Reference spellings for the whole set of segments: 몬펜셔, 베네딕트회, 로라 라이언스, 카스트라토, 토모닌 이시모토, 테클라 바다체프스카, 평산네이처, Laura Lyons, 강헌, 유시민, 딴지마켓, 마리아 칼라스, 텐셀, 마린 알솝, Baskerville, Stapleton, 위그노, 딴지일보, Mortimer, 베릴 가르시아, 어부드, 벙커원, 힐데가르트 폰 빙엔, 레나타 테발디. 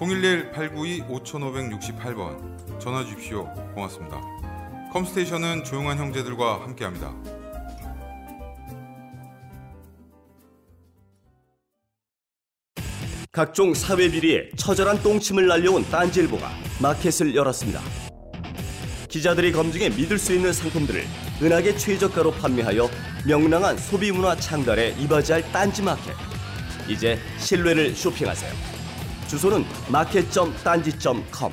011-892-5568번 전화 주십시오. 고맙습니다. 컴스테이션은 조용한 형제들과 함께합니다. 각종 사회 비리에 처절한 똥침을 날려온 딴지일보가 마켓을 열었습니다. 기자들이 검증해 믿을 수 있는 상품들을 은하계 최저가로 판매하여 명랑한 소비 문화 창달에 이바지할 딴지마켓. 이제 신뢰를 쇼핑하세요. 주소는 마켓.딴지.com.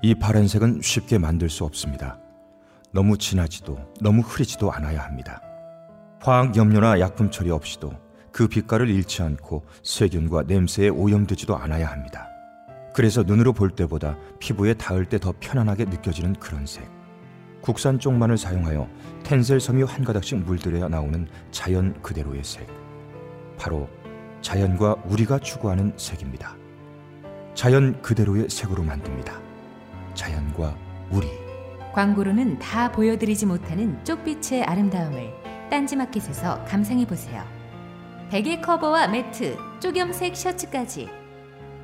이 파란색은 쉽게 만들 수 없습니다. 너무 진하지도 너무 흐리지도 않아야 합니다. 화학 염료나 약품 처리 없이도 그 빛깔을 잃지 않고 세균과 냄새에 오염되지도 않아야 합니다. 그래서 눈으로 볼 때보다 피부에 닿을 때 더 편안하게 느껴지는 그런 색. 국산 쪽만을 사용하여 텐셀 섬이 한 가닥씩 물들여 나오는 자연 그대로의 색. 바로 자연과 우리가 추구하는 색입니다. 자연 그대로의 색으로 만듭니다. 자연과 우리. 광고로는 다 보여드리지 못하는 쪽빛의 아름다움을 딴지마켓에서 감상해보세요. 베개 커버와 매트, 쪽염색 셔츠까지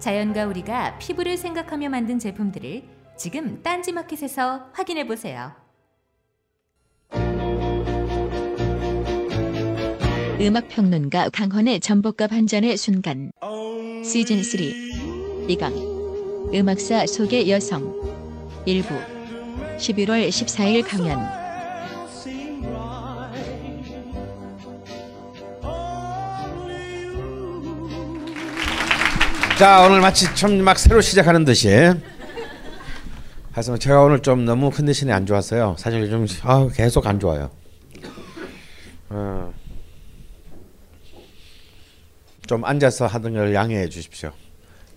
자연과 우리가 피부를 생각하며 만든 제품들을 지금 딴지마켓에서 확인해보세요. 음악평론가 강헌의 전복값 한 잔의 순간 시즌3 2강 음악사 속의 여성 일부 11월 14일 강연. 자, 오늘 마치 좀 막 새로 시작하는 듯이. 그래서 제가 오늘 좀 너무 컨디션이 안 좋아서요. 사실 요즘 계속 안 좋아요. 좀 앉아서 하던 걸 양해해 주십시오.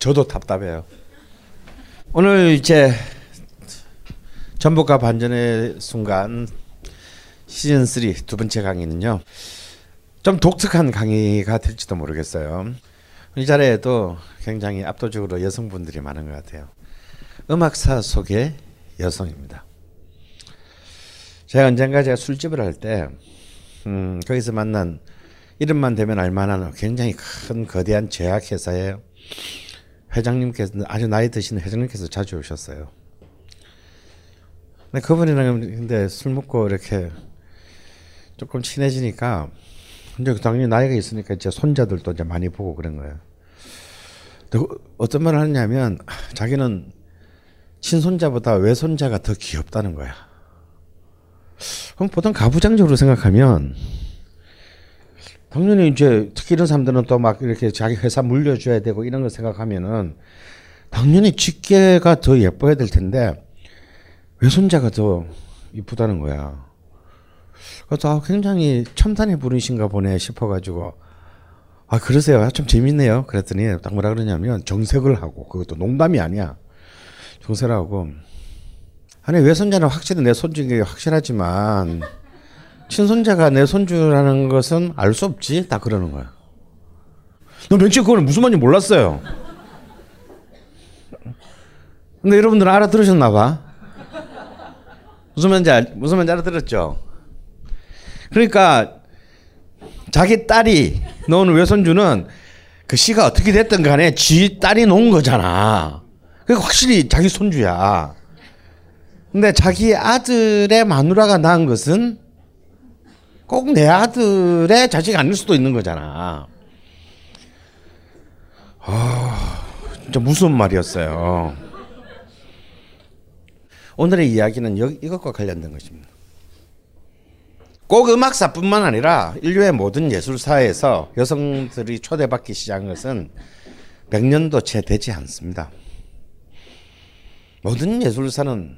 저도 답답해요. 오늘 이제 전복과 반전의 순간 시즌 3 두 번째 강의는요. 좀 독특한 강의가 될지도 모르겠어요. 이 자리에도 굉장히 압도적으로 여성분들이 많은 것 같아요. 음악사 속의 여성입니다. 제가 언젠가 술집을 할 때 거기서 만난 이름만 되면 알만한 굉장히 큰 거대한 제약회사예요. 회장님께서 아주 나이 드신 회장님께서 자주 오셨어요. 근데 그분이랑 근데 술 먹고 이렇게 조금 친해지니까 이제 당연히 나이가 있으니까 이제 손자들도 이제 많이 보고 그런 거예요. 근데 어떤 말을 하냐면 자기는 친손자보다 외손자가 더 귀엽다는 거야. 그럼 보통 가부장적으로 생각하면. 당연히 이제 특히 이런 사람들은 또 막 이렇게 자기 회사 물려줘야 되고 이런 걸 생각하면은 당연히 직계가 더 예뻐야 될 텐데 외손자가 더 이쁘다는 거야. 그래서 굉장히 첨단의 분이신가 보네 싶어가지고 그러세요? 좀 재밌네요. 그랬더니 딱 뭐라 그러냐면 정색을 하고 그것도 농담이 아니야. 정색을 하고 아니 외손자는 확실히 내 손주인 게 확실하지만. 친손자가 내 손주라는 것은 알 수 없지? 다 그러는 거야. 난 맨 처음에 그걸 무슨 말인지 몰랐어요. 근데 여러분들은 알아들으셨나 봐. 무슨 말인지 알아들었죠? 그러니까 자기 딸이 넣은 외손주는 그 씨가 어떻게 됐든 간에 지 딸이 놓은 거잖아. 그러니까 확실히 자기 손주야. 근데 자기 아들의 마누라가 낳은 것은 꼭 내 아들의 자식이 아닐 수도 있는 거잖아. 진짜 무서운 말이었어요. 오늘의 이야기는 이것과 관련된 것입니다. 꼭 음악사뿐만 아니라 인류의 모든 예술사에서 여성들이 초대받기 시작한 것은 100년도 채 되지 않습니다. 모든 예술사는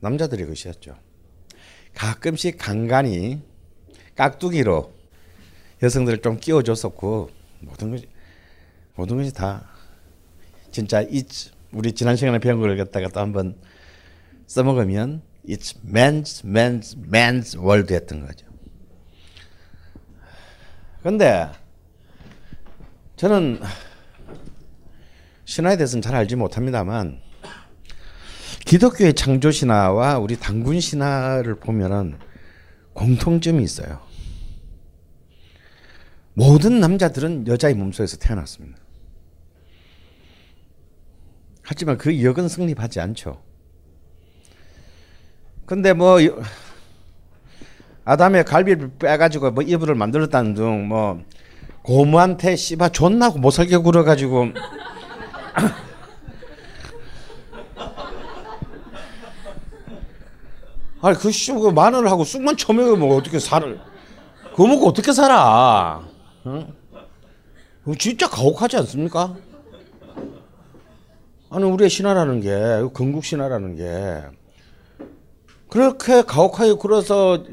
남자들의 것이었죠. 가끔씩 간간히 깍두기로 여성들을 좀 끼워줬었고, 모든 것이 다 진짜 우리 지난 시간에 배운 걸 갖다가 또 한번 써먹으면 It's men's, men's, men's world 했던 거죠. 근데 저는 신화에 대해서는 잘 알지 못합니다만 기독교의 창조신화와 우리 단군신화를 보면은 공통점이 있어요. 모든 남자들은 여자의 몸속에서 태어났습니다. 하지만 그 역은 성립하지 않죠. 근데 뭐 아담의 갈비를 빼가지고 뭐 이불을 만들었다는 둥, 뭐 고무한테 씨바 존나고 못살게 굴어가지고 아니 그 씨 그 마늘을 하고 쑥만 처먹으면 뭐 어떻게 살을 그거 먹고 어떻게 살아? 응? 진짜 가혹하지 않습니까? 아니 우리의 신화라는 게 건국 신화라는 게. 그렇게 가혹하게 굴어서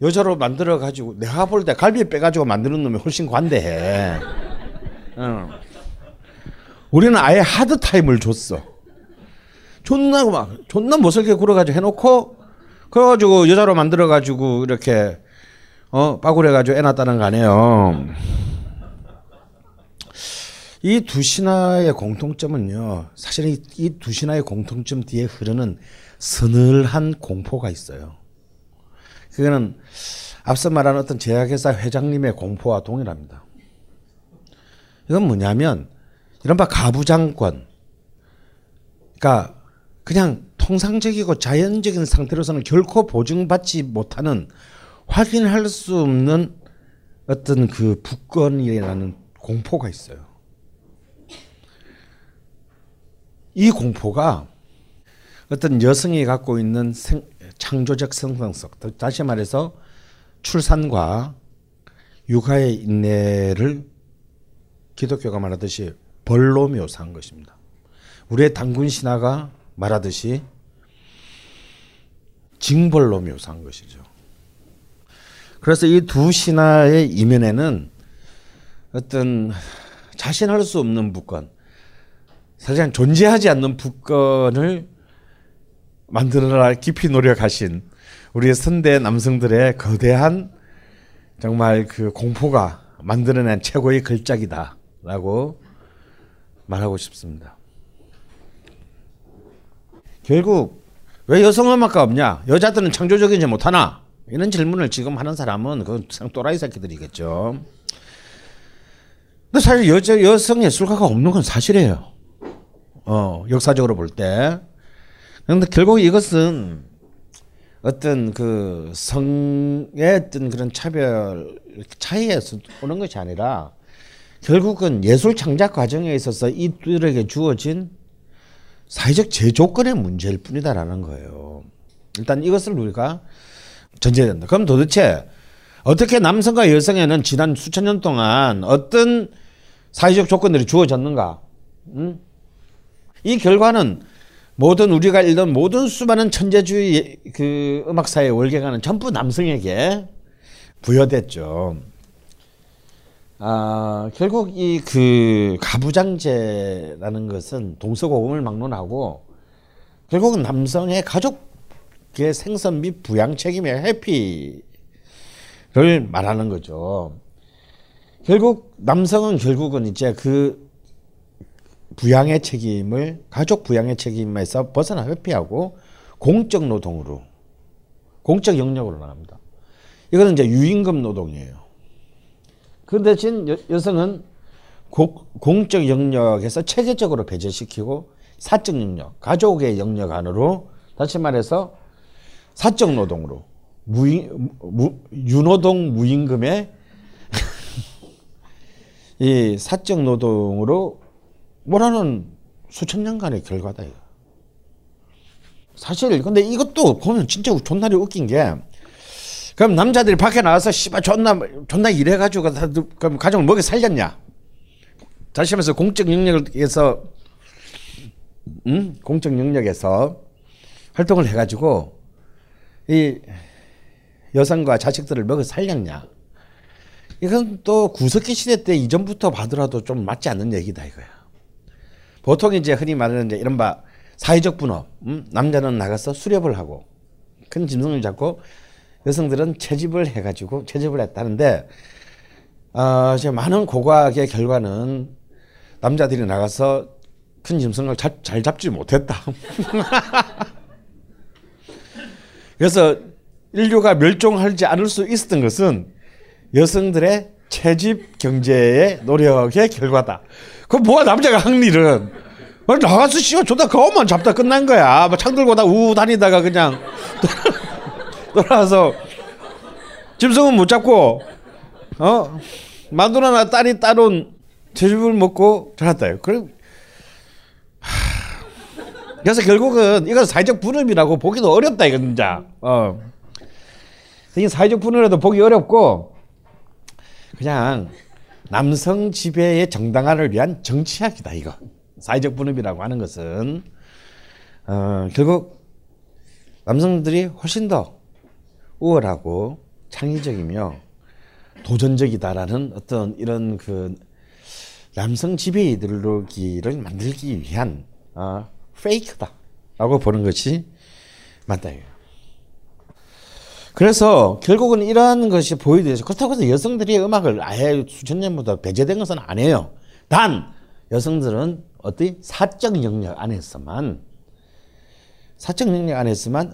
여자로 만들어가지고 내가 볼 때 갈비 빼가지고 만드는 놈이 훨씬 관대해. 응. 우리는 아예 하드타임을 줬어. 존나 못살게 굴어가지고 해놓고 그래가지고 여자로 만들어가지고 이렇게 빠구려가지고 애 낳았다는 거 아니에요. 이 두 신화의 공통점은요. 사실 이 두 신화의 공통점 뒤에 흐르는 서늘한 공포가 있어요. 그거는 앞서 말한 어떤 제약회사 회장님의 공포와 동일합니다. 이건 뭐냐면 이른바 가부장권, 그러니까 그냥 통상적이고 자연적인 상태로서는 결코 보증받지 못하는 확인할 수 없는 어떤 그 부권이라는 공포가 있어요. 이 공포가 어떤 여성이 갖고 있는 창조적 생산성, 다시 말해서 출산과 육아의 인내를 기독교가 말하듯이 벌로 묘사한 것입니다. 우리의 단군 신화가 말하듯이 징벌로 묘사한 것이죠. 그래서 이 두 신화의 이면에는 어떤 자신할 수 없는 부권, 사실상 존재하지 않는 부권을 만들어라 깊이 노력하신 우리의 선대 남성들의 거대한 정말 그 공포가 만들어낸 최고의 걸작이다 라고 말하고 싶습니다. 결국 왜 여성음악가 없냐, 여자들은 창조적이지 못하나, 이런 질문을 지금 하는 사람은 그건 또라이 새끼들이겠죠. 근데 사실 여성 예술가가 없는 건 사실이에요. 역사적으로 볼 때. 그런데 결국 이것은 어떤 그 성의 어떤 그런 차별 차이에서 오는 것이 아니라 결국은 예술 창작 과정에 있어서 이들에게 주어진 사회적 제조권의 문제일 뿐이다라는 거예요. 일단 이것을 우리가 전제해야 된다. 그럼 도대체 어떻게 남성과 여성에는 지난 수천 년 동안 어떤 사회적 조건들이 주어졌는가? 응? 이 결과는 모든 우리가 읽던 모든 수많은 천재주의 그 음악사의 월계관은 전부 남성에게 부여됐죠. 결국 이 그 가부장제라는 것은 동서고금을 막론하고 결국은 남성의 가족의 생선 및 부양 책임의 회피를 말하는 거죠. 결국 남성은 결국은 이제 그 부양의 책임을 가족 부양의 책임에서 벗어나 회피하고 공적 노동으로 공적 영역으로 나갑니다. 이거는 이제 유임금 노동이에요. 그 대신 여성은 공적 영역에서 체계적으로 배제시키고 사적 영역, 가족의 영역 안으로, 다시 말해서 사적 노동으로 유노동 무임금의 이 사적 노동으로 뭐라는 수천 년간의 결과다. 사실. 근데 이것도 보면 진짜 존나 웃긴 게, 그럼 남자들이 밖에 나가서 씨발 존나 일해가지고 다, 그럼 가정을 먹여 살렸냐? 다시 하면서 공적 영역에서 공적 영역에서 활동을 해가지고 이 여성과 자식들을 먹여 살렸냐? 이건 또 구석기 시대 때 이전부터 봐더라도 좀 맞지 않는 얘기다 이거야. 보통 이제 흔히 말하는 이제 이른바 사회적 분업, 남자는 나가서 수렵을 하고 큰 짐승을 잡고 여성들은 채집을 해가지고 채집을 했다는데, 이제 많은 고고학의 결과는 남자들이 나가서 큰 짐승을 잘 잡지 못했다. 그래서 인류가 멸종하지 않을 수 있었던 것은 여성들의 채집 경제의 노력의 결과다. 그럼 뭐야 남자가 항리는 나가서 씨가 존나 거만 잡다 끝난 거야. 창 들고 다 우우 다니다가 그냥 돌아와서 짐승은 못 잡고 마누라나 딸이 따온 채집을 먹고 자랐다. 그래서 결국은 이건 사회적 분업이라고 보기도 어렵다 이거 진짜. 이게 사회적 분업이라도 보기 어렵고 그냥 남성 지배의 정당화를 위한 정치학이다 이거. 사회적 분업이라고 하는 것은 결국 남성들이 훨씬 더 우월하고 창의적이며 도전적이다라는 어떤 이런 그 남성 지배의 이데올로기를 만들기 위한 페이크다라고 보는 것이 맞다 이거예요. 그래서 결국은 이러한 것이 보여드려서, 그렇다고 해서 여성들이 음악을 아예 수천 년보다 배제된 것은 아니에요. 단 여성들은 어떤 사적 영역 안에서만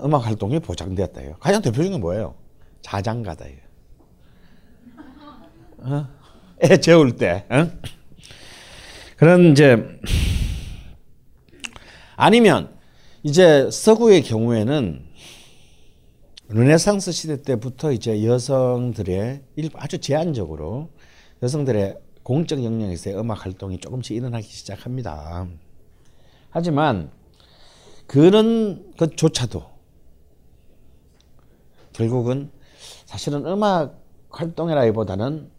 음악 활동이 보장되었다 이거. 가장 대표적인 게 뭐예요? 자장가다 이거. 애 재울 때 그런 이제, 아니면 이제 서구의 경우에는 르네상스 시대 때부터 이제 여성들의 아주 제한적으로 여성들의 공적 영역에서의 음악 활동이 조금씩 일어나기 시작합니다. 하지만 그런 것조차도 결국은 사실은 음악 활동이라기보다는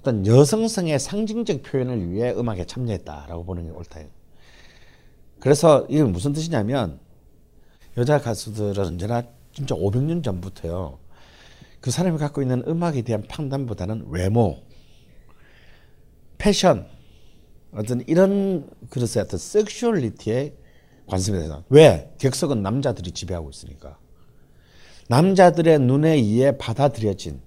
어떤 여성성의 상징적 표현을 위해 음악에 참여했다라고 보는 게 옳다. 그래서 이게 무슨 뜻이냐면, 여자 가수들은 언제나 진짜 500년 전부터요, 그 사람이 갖고 있는 음악에 대한 판단보다는 외모, 패션, 어떤 이런 그릇의 어떤 섹슈얼리티에 관심이 되잖아. 왜? 객석은 남자들이 지배하고 있으니까. 남자들의 눈에 의해 받아들여진,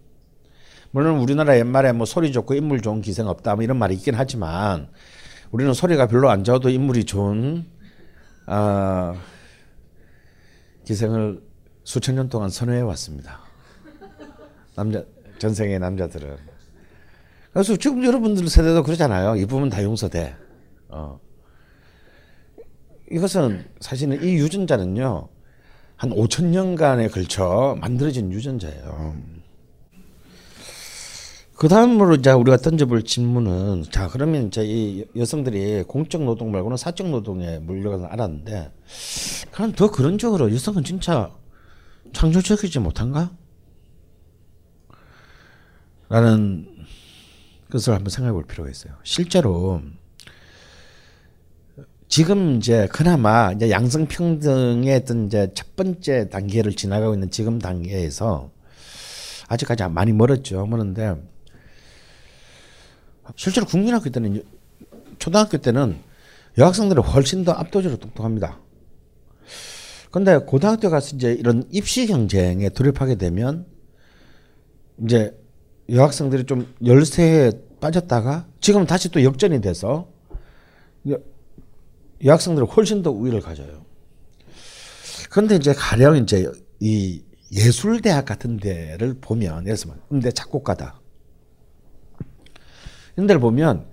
물론 우리나라 옛말에 뭐 소리 좋고 인물 좋은 기생 없다 뭐 이런 말이 있긴 하지만, 우리는 소리가 별로 안 좋아도 인물이 좋은 기생을 수천 년 동안 선호해 왔습니다. 남자 전생의 남자들은. 그래서 지금 여러분들 세대도 그러잖아요. 이쁘면 다 용서돼. 이것은 사실은 이 유전자는요 한 5,000년간에 걸쳐 만들어진 유전자예요. 그 다음으로 이제 우리가 던져볼 질문은, 자 그러면 이제 이 여성들이 공적 노동 말고는 사적 노동에 물려가는 걸 알았는데, 그럼 더 그런 쪽으로 여성은 진짜 창조적이지 못한가? 라는 것을 한번 생각해 볼 필요가 있어요. 실제로 지금 이제 그나마 이제 양성평등의 어떤 이제 첫 번째 단계를 지나가고 있는 지금 단계에서 아직까지 많이 멀었죠. 멀었는데 실제로 국민학교 때는, 초등학교 때는 여학생들이 훨씬 더 압도적으로 똑똑합니다. 근데 고등학교 가서 이제 이런 입시 경쟁에 돌입하게 되면 이제 여학생들이 좀 열세에 빠졌다가 지금 다시 또 역전이 돼서 여학생들은 훨씬 더 우위를 가져요. 그런데 이제 가령 이제 이 예술대학 같은 데를 보면, 예를 들면 음대 작곡가다 이런 데를 보면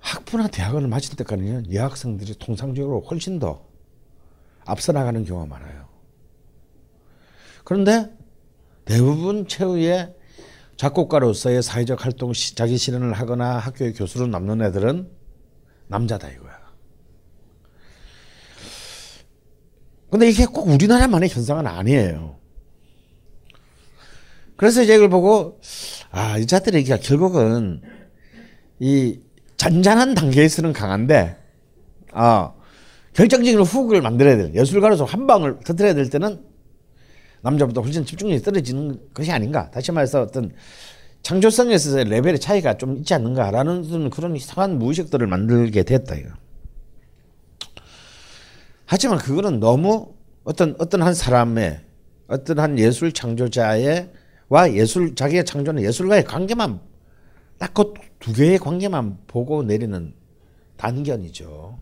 학부나 대학원을 마칠 때까지는 여학생들이 통상적으로 훨씬 더 앞서 나가는 경우가 많아요. 그런데 대부분 최후의 작곡가로서의 사회적 활동, 자기 실현을 하거나 학교의 교수로 남는 애들은 남자다 이거야. 근데 이게 꼭 우리나라만의 현상은 아니에요. 그래서 이제 이걸 보고, 아, 이 자들의 얘기가 결국은 이 잔잔한 단계에서는 강한데, 결정적인 훅을 만들어야 될, 예술가로서 한 방을 터뜨려야 될 때는 남자보다 훨씬 집중력이 떨어지는 것이 아닌가. 다시 말해서 어떤 창조성에 있어서의 레벨의 차이가 좀 있지 않는가라는 그런 이상한 무의식들을 만들게 됐다, 이거. 하지만 그거는 너무 어떤 한 사람의, 어떤 한 예술 창조자의, 와 예술, 자기의 창조는 예술과의 관계만, 딱 그 두 개의 관계만 보고 내리는 단견이죠.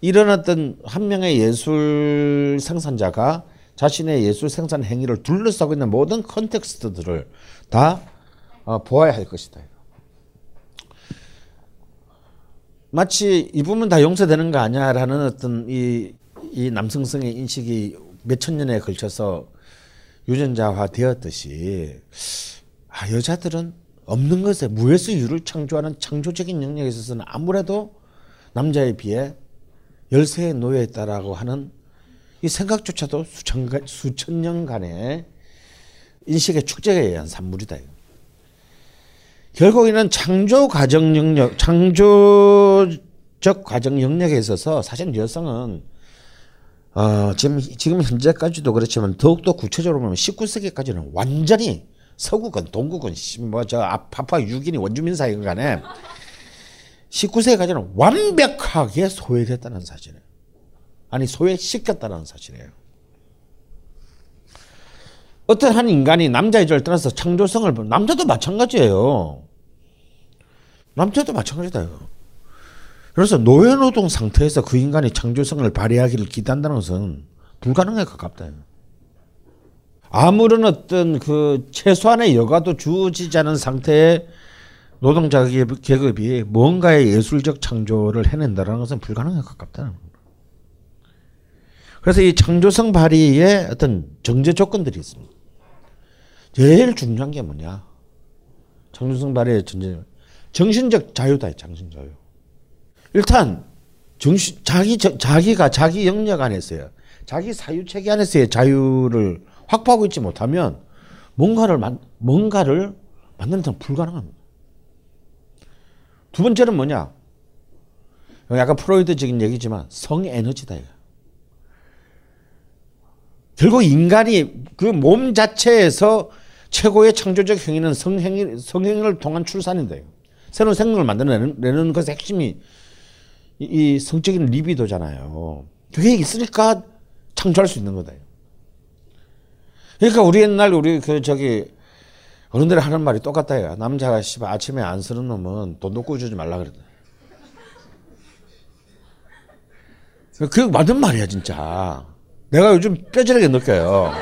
이런 어떤 한 명의 예술 생산자가 자신의 예술 생산 행위를 둘러싸고 있는 모든 컨텍스트들을 다 보아야 할 것이다. 마치 이 부분 다 용서되는 거 아니야 라는 어떤 이 남성성의 인식이 몇천 년에 걸쳐서 유전자화 되었듯이, 아, 여자들은 없는 것에 무해수유를 창조하는 창조적인 영역에 있어서는 아무래도 남자에 비해 열세에 놓여있다라고 하는 이 생각조차도 수천 년간의 인식의 축적에 의한 산물이다. 결국에는 창조적 과정 영역에 있어서 사실 여성은 지금 현재까지도 그렇지만 더욱더 구체적으로 보면 19세기까지는 완전히 서구권, 동구권, 파푸아 유기니 원주민 사회건 간에 19세기까지는 완벽하게 소외됐다는 사실이에요. 아니, 소외시켰다는 사실이에요. 어떤 한 인간이 남자 여자를 떠나서 창조성을 보면 남자도 마찬가지예요. 남자도 마찬가지다, 이거. 그래서 노예노동 상태에서 그 인간이 창조성을 발휘하기를 기대한다는 것은 불가능에 가깝다. 아무런 어떤 그 최소한의 여가도 주어지지 않은 상태의 노동자 계급이 뭔가의 예술적 창조를 해낸다는 것은 불가능에 가깝다는 겁니다. 그래서 이 창조성 발휘의 어떤 정제 조건들이 있습니다. 제일 중요한 게 뭐냐? 창조성 발휘의 정제, 정신적 자유다, 정신 자유. 일단 자기가 자기 영역 안에서요, 자기 사유체계 안에서의 자유를 확보하고 있지 못하면 뭔가를 만드는 데는 불가능합니다. 두 번째는 뭐냐? 약간 프로이드적인 얘기지만 성에너지다, 이거. 결국 인간이 그 몸 자체에서 최고의 창조적 행위는 성행위를 통한 출산인다, 이거. 새로운 생명을 만들어내는 것의 핵심이 이 성적인 리비도잖아요. 그게 있으니까 창조할 수 있는 거다. 그러니까 우리 옛날 우리 어른들이 하는 말이 똑같다. 남자가 씨발 아침에 안 쓰는 놈은 돈도 꾸주지 말라 그랬다. 그게 맞는 말이야, 진짜. 내가 요즘 뼈저리게 느껴요.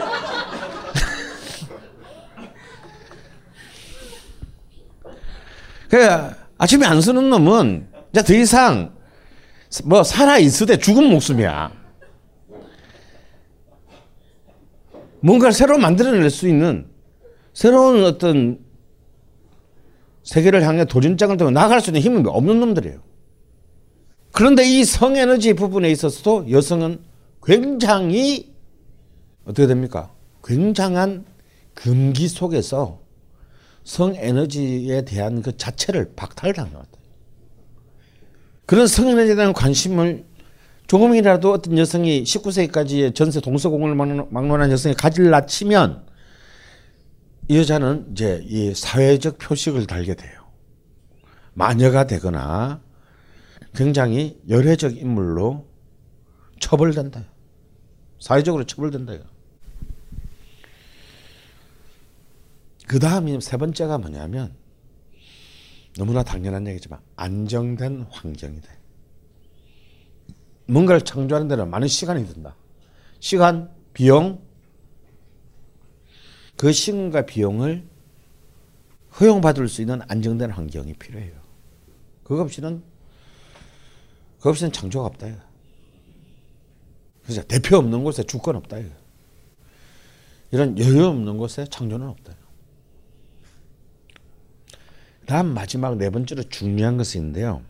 그러니까 아침에 안 쓰는 놈은 이제 더 이상 살아있으되 죽은 목숨이야. 뭔가를 새로 만들어낼 수 있는 새로운 어떤 세계를 향해 도전장을 통해 나아갈 수 있는 힘이 없는 놈들이에요. 그런데 이 성에너지 부분에 있어서도 여성은 굉장히 어떻게 됩니까? 굉장한 금기 속에서 성에너지에 대한 그 자체를 박탈당해 왔다. 그런 성에너지에 대한 관심을 조금이라도 어떤 여성이 19세기까지의 전세 동서공을 막론한 여성이 가질라 치면 이 여자는 이제 이 사회적 표식을 달게 돼요. 마녀가 되거나 굉장히 열애적 인물로 처벌된다. 사회적으로 처벌된다. 그 다음이 세 번째가 뭐냐면 너무나 당연한 얘기지만 안정된 환경이다. 뭔가를 창조하는 데는 많은 시간이 든다. 시간, 비용, 그 시간과 비용을 허용받을 수 있는 안정된 환경이 필요해요. 그거 없이는 창조가 없다. 그래서 대표 없는 곳에 주권 없다. 이런 여유 없는 곳에 창조는 없다. 다음 마지막 네 번째로 중요한 것이 있는데요.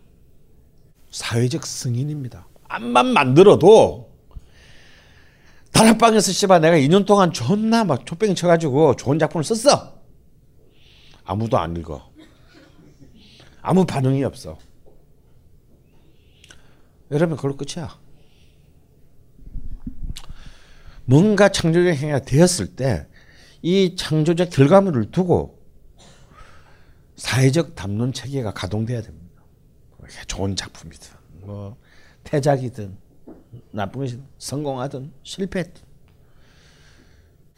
사회적 승인입니다. 암만 만들어도 다락방에서 씨발 내가 2년 동안 존나 막 촛병 쳐가지고 좋은 작품을 썼어. 아무도 안 읽어. 아무 반응이 없어. 여러분 그걸로 끝이야. 뭔가 창조적 행위가 되었을 때 이 창조적 결과물을 두고 사회적 담론 체계가 가동돼야 됩니다. 좋은 작품이든 뭐 태작이든 나쁜 것이든 성공하든 실패했든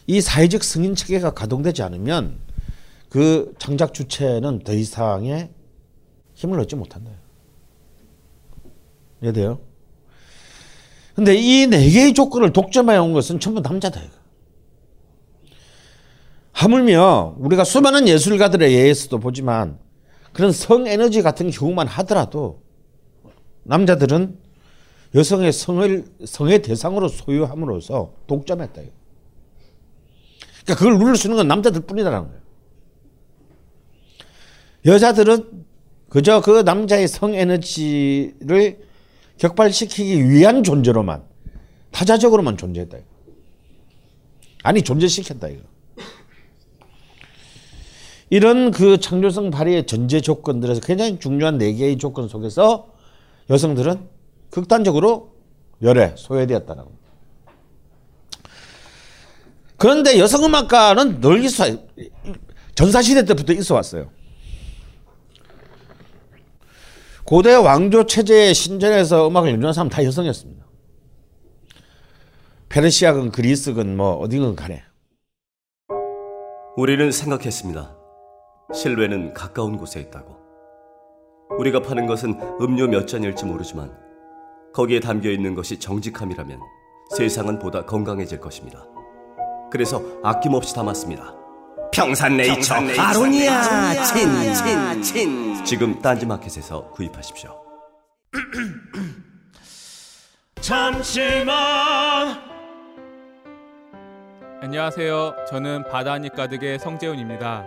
이 사회적 승인 체계가 가동되지 않으면 그 창작 주체는 더 이상의 힘을 얻지 못한다. 이해돼요? 근데 이 네 개의 조건을 독점하여 온 것은 전부 남자다. 하물며 우리가 수많은 예술가들의 예에서도 보지만 그런 성에너지 같은 경우만 하더라도 남자들은 여성의 성의 대상으로 소유함으로써 독점했다. 그러니까 그걸 누릴 수 있는 건 남자들 뿐이다라는 거예요. 여자들은 그저 그 남자의 성에너지를 격발시키기 위한 존재로만 타자적으로만 존재했다. 아니 존재시켰다. 이런 그 창조성 발휘의 전제 조건들에서 굉장히 중요한 네 개의 조건 속에서 여성들은 극단적으로 열에 소외되었다는 겁니다. 그런데 여성음악가는 늘 전사시대 때부터 있어 왔어요. 고대 왕조 체제의 신전에서 음악을 연주하는 사람 다 여성이었습니다. 페르시아건 그리스건 뭐 어디건 간에. 우리는 생각했습니다. 신뢰는 가까운 곳에 있다고. 우리가 파는 것은 음료 몇 잔일지 모르지만 거기에 담겨있는 것이 정직함이라면 세상은 보다 건강해질 것입니다. 그래서 아낌없이 담았습니다. 평산네이처 아로니아 친. 지금 딴지마켓에서 구입하십시오. 잠시만. 안녕하세요. 저는 바다니 가득의 성재훈입니다.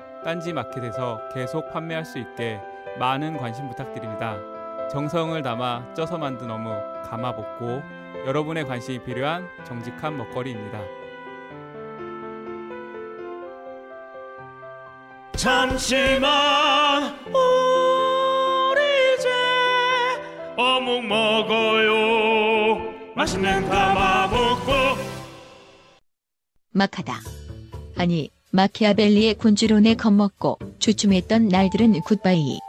딴지 마켓에서 계속 판매할 수 있게 많은 관심 부탁드립니다. 정성을 담아 쪄서 만든 어묵 감아 볶고 여러분의 관심이 필요한 정직한 먹거리입니다. 잠시만 우리 이제 어묵 먹어요. 맛있는 감아 먹고 막하다. 아니 마키아벨리의 군주론에 겁먹고 주춤했던 날들은 굿바이.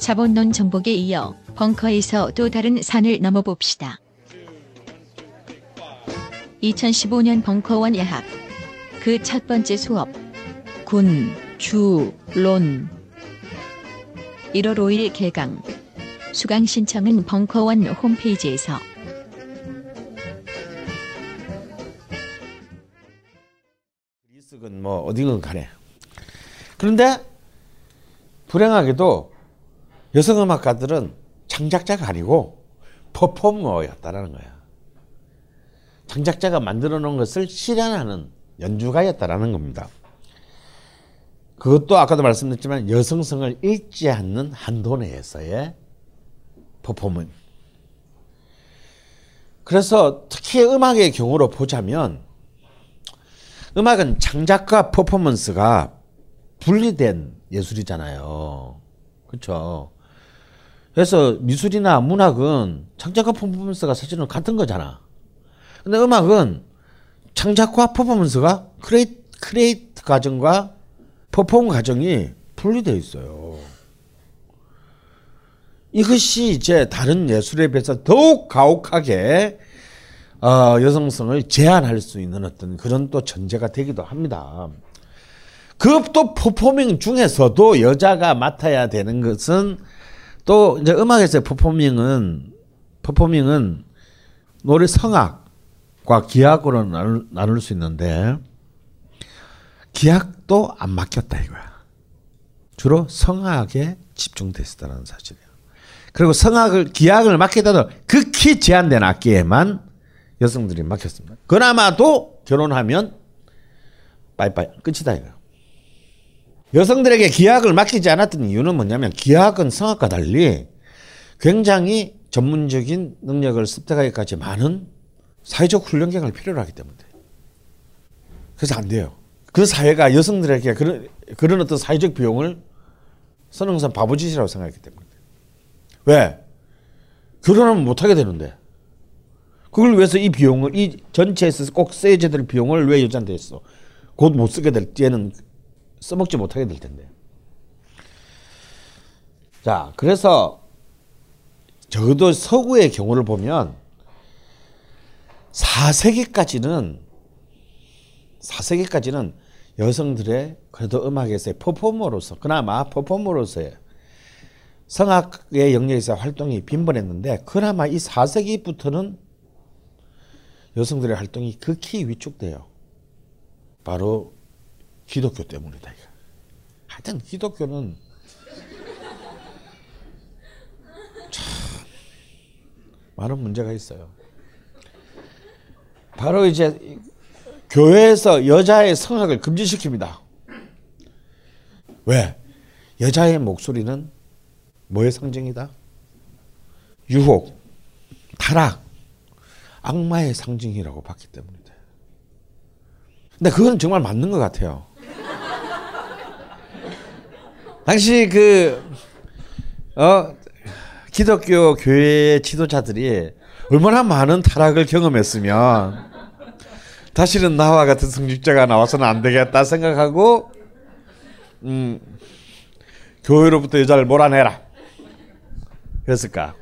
자본론 정복에 이어 벙커에서 또 다른 산을 넘어봅시다. 2015년 벙커원 야학 그 첫 번째 수업 군 주론 1월 5일 개강. 수강 신청은 벙커원 홈페이지에서. 그리스건 뭐 어디건 간에. 그런데 불행하게도 여성 음악가들은 창작자가 아니고 퍼포머였다라는 거야. 창작자가 만들어 놓은 것을 실현하는 연주가였다라는 겁니다. 그것도 아까도 말씀드렸지만 여성성을 잃지 않는 한도 내에서의 퍼포먼스. 그래서 특히 음악의 경우로 보자면 음악은 창작과 퍼포먼스가 분리된 예술이잖아요. 그렇죠? 그래서 미술이나 문학은 창작과 퍼포먼스가 사실은 같은 거잖아. 근데 음악은 창작과 퍼포먼스가 크리에이트 과정과 퍼포먼 과정이 분리되어 있어요. 이것이 이제 다른 예술에 비해서 더욱 가혹하게 여성성을 제한할 수 있는 어떤 그런 또 전제가 되기도 합니다. 그 또 퍼포밍 중에서도 여자가 맡아야 되는 것은 또 이제 음악에서의 퍼포밍은 노래 성악, 과 기약으로 나눌 수 있는데 기약도 안 막혔다 이거야. 주로 성악에 집중돼 있었다는 사실이에요. 그리고 성악을 기약을 막히더라도 극히 제한된 악기에만 여성들이 막혔습니다. 그나마도 결혼하면 빠이빠이 끝이다 이거야. 여성들에게 기약을 맡기지 않았던 이유는 뭐냐면 기약은 성악과 달리 굉장히 전문적인 능력을 습득하기까지 많은 사회적 훈련 기간을 필요로 하기 때문에. 그래서 안 돼요. 그 사회가 여성들에게 그런 어떤 사회적 비용을 선행선 바보짓이라고 생각했기 때문에. 왜? 결혼하면 못하게 되는데. 그걸 위해서 이 비용을, 이 전체에서 꼭 써야 될 비용을 왜 여자한테 했어? 곧 못 쓰게 될 때는 써먹지 못하게 될 텐데. 자, 그래서 적어도 서구의 경우를 보면 4세기까지는 여성들의 그래도 음악에서의 퍼포머로서 그나마 퍼포머로서의 성악의 영역에서 활동이 빈번했는데 그나마 이 4세기부터는 여성들의 활동이 극히 위축돼요. 바로 기독교 때문이다. 하여튼 기독교는 참 많은 문제가 있어요. 바로 이제 교회에서 여자의 성악을 금지시킵니다. 왜? 여자의 목소리는 뭐의 상징이다? 유혹, 타락, 악마의 상징이라고 봤기 때문이다. 근데 그건 정말 맞는 것 같아요. 당시 기독교 교회의 지도자들이 얼마나 많은 타락을 경험했으면 사실은 나와 같은 성직자가 나와서는 안 되겠다 생각하고 교회로부터 여자를 몰아내라 그랬을까?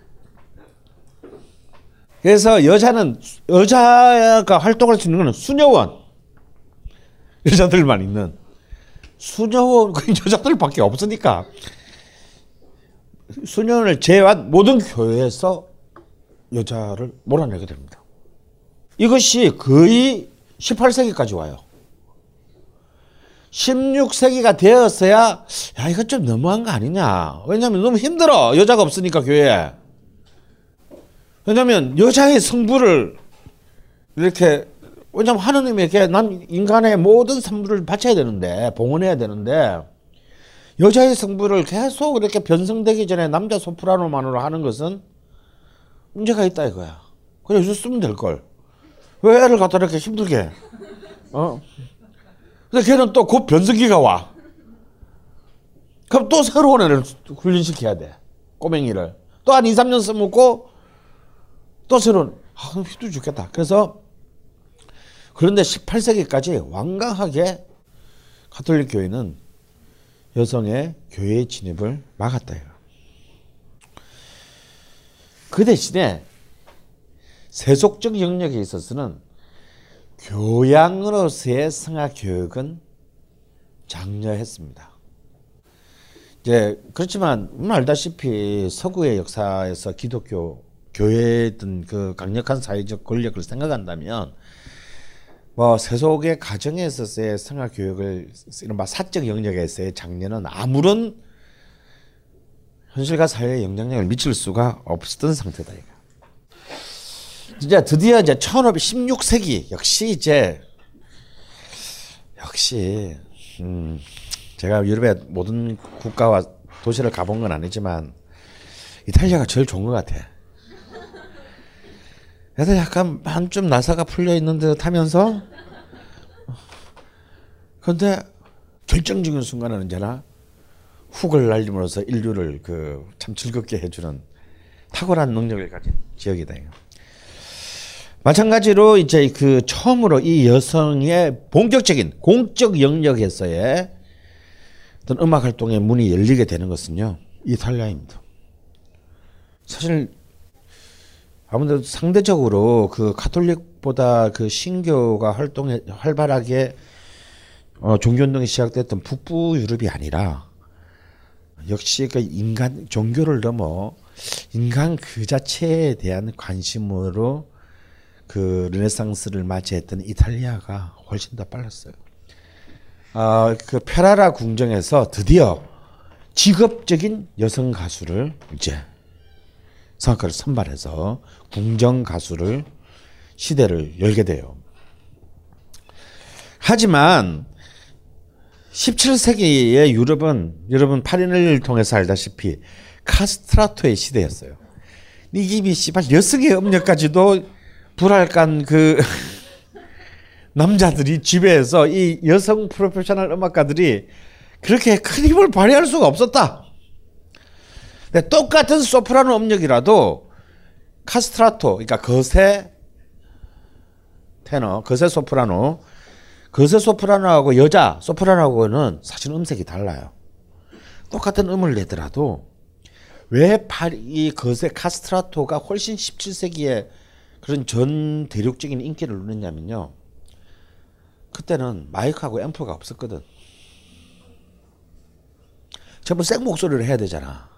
그래서 여자가 활동할 수 있는 건 수녀원, 여자들만 있는 수녀원, 그 여자들밖에 없으니까 수녀원을 제외한 모든 교회에서 여자를 몰아내게 됩니다. 이것이 거의 18세기까지 와요. 16세기가 되었어야 야 이거 좀 너무한 거 아니냐. 왜냐면 너무 힘들어. 여자가 없으니까 교회에. 왜냐면 여자의 성부를 이렇게 왜냐면 하느님에게 난 인간의 모든 산물을 바쳐야 되는데 봉헌해야 되는데 여자의 성부를 계속 이렇게 변성되기 전에 남자 소프라노만으로 하는 것은 문제가 있다 이거야. 그냥 여기서 쓰면 될걸. 왜 애를 갖다 이렇게 힘들게? 근데 걔는 또 곧 변성기가 와. 그럼 또 새로운 애를 훈련시켜야 돼. 꼬맹이를. 또 한 2, 3년 써먹고 또 새로운. 아, 그럼 힘들어 죽겠다. 그래서 그런데 18세기까지 완강하게 가톨릭 교회는 여성의 교회에 진입을 막았다. 그 대신에 세속적 영역에 있어서는 교양으로서의 성악 교육은 장려했습니다. 이제 그렇지만 알다시피 서구의 역사에서 기독교 교회의 어떤 그 강력한 사회적 권력을 생각한다면 뭐 세속의 가정에 있어서의 성악 교육을 이른바 사적 영역에서의 장려는 아무런 현실과 사회에 영향력을 미칠 수가 없었던 상태다 이거. 진짜 드디어 이제 1516세기 역시 제가 유럽의 모든 국가와 도시를 가본 건 아니지만 이탈리아가 제일 좋은 것 같아. 그래서 약간 한쯤 나사가 풀려 있는 듯 하면서 그런데 결정적인 순간은 언제나 훅을 날림으로써 인류를 참 즐겁게 해주는 탁월한 능력을 가진 지역이다. 마찬가지로 이제 처음으로 이 여성의 본격적인 공적 영역에서의 어떤 음악 활동의 문이 열리게 되는 것은요, 이탈리아입니다. 사실 아무래도 상대적으로 가톨릭보다 신교가 활동에 활발하게 종교 운동이 시작됐던 북부 유럽이 아니라 역시 인간 종교를 넘어 인간 그 자체에 대한 관심으로 그 르네상스를 맞이했던 이탈리아가 훨씬 더 빨랐어요. 그 페라라 궁정에서 드디어 직업적인 여성 가수를 이제 성악가를 선발해서 궁정 가수를 시대를 열게 돼요. 하지만 17세기의 유럽은 여러분 파리를 통해서 알다시피 카스트라토의 시대였어요. 이김이 씨발 여성의 음료까지도 불알간 그 남자들이 지배해서 이 여성 프로페셔널 음악가들이 그렇게 큰 힘을 발휘할 수가 없었다. 근데 똑같은 소프라노 음역이라도 카스트라토, 그러니까 거세 테너, 거세 소프라노, 거세 소프라노하고 여자 소프라노하고는 사실 음색이 달라요. 똑같은 음을 내더라도 왜 파리 거세 카스트라토가 훨씬 17세기에 그런 전 대륙적인 인기를 누렸냐면요, 그때는 마이크하고 앰프가 없었거든. 전부 생 목소리를 해야 되잖아.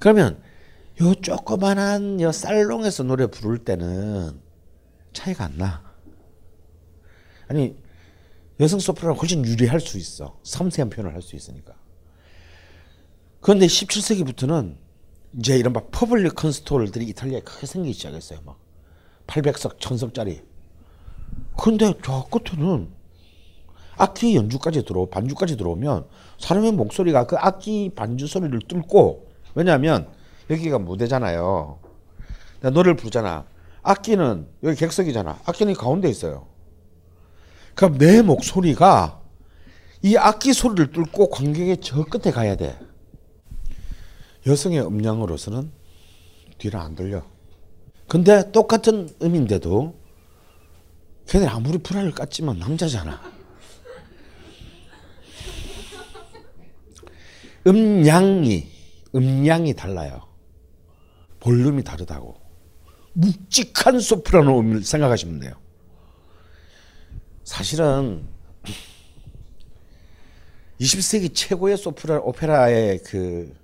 그러면 요 조그만한 요 살롱에서 노래 부를 때는 차이가 안 나. 아니 여성 소프라노는 훨씬 유리할 수 있어. 섬세한 표현을 할 수 있으니까. 그런데 17세기부터는 이제 이런 막 퍼블릭 콘서트홀들이 이탈리아에 크게 생기기 시작했어요. 막 800석, 1000석짜리. 근데 저 끝에는 악기 연주까지 반주까지 들어오면 사람의 목소리가 그 악기 반주 소리를 뚫고, 왜냐하면 여기가 무대잖아요. 내가 노래를 부르잖아. 악기는 여기 객석이잖아. 악기는 가운데 있어요. 그럼 내 목소리가 이 악기 소리를 뚫고 관객의 저 끝에 가야 돼. 여성의 음량으로서는 뒤를 안 들려. 근데 똑같은 음인데도 걔네 아무리 프라를 깠지만 남자잖아. 음량이 달라요. 볼륨이 다르다고. 묵직한 소프라노 음을 생각하시면 돼요. 사실은 20세기 최고의 소프라노 오페라의 그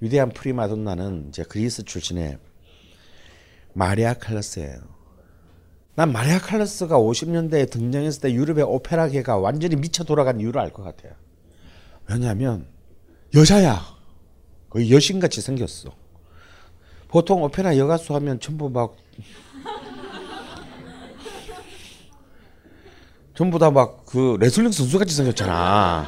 위대한 프리마돈나는 이제 그리스 출신의 마리아 칼라스예요. 난 마리아 칼라스가 50년대에 등장했을 때 유럽의 오페라계가 완전히 미쳐 돌아간 이유를 알 것 같아요. 왜냐하면 여자야. 거의 여신같이 생겼어. 보통 오페라 여가수 하면 전부 막 전부 다 막 그 레슬링 선수같이 생겼잖아.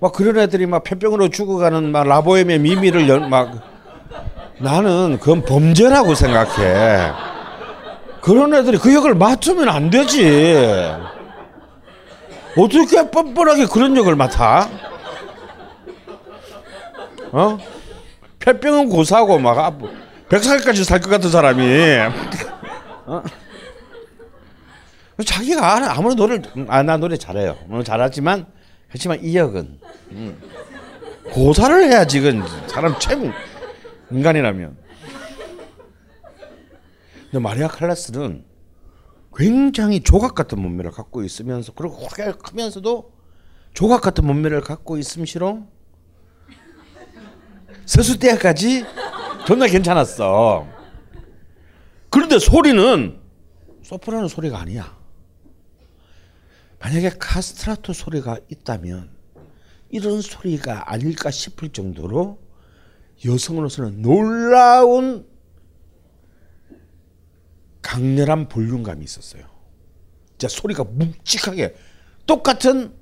막 그런 애들이 막 폐병으로 죽어가는 막 라보엠의 미미를 나는 그건 범죄라고 생각해. 그런 애들이 그 역을 맡으면 안 되지. 어떻게 뻔뻔하게 그런 역을 맡아? 어? 폐병은 고사하고 막 100살까지 살 것 같은 사람이 어? 자기가 알아. 아무리 노래를 나 노래 잘해요. 잘하지만 그렇지만 이 역은 고사를 해야지. 그 사람 최고 인간이라면. 근데 마리아 칼라스는 굉장히 조각 같은 몸매를 갖고 있으면서, 그리고 호르가 크면서도 조각 같은 몸매를 갖고 있음시로 세수 때까지 정말 괜찮았어. 그런데 소리는 소프라노 소리가 아니야. 만약에 카스트라토 소리가 있다면 이런 소리가 아닐까 싶을 정도로 여성으로서는 놀라운 강렬한 볼륨감이 있었어요. 진짜 소리가 묵직하게 똑같은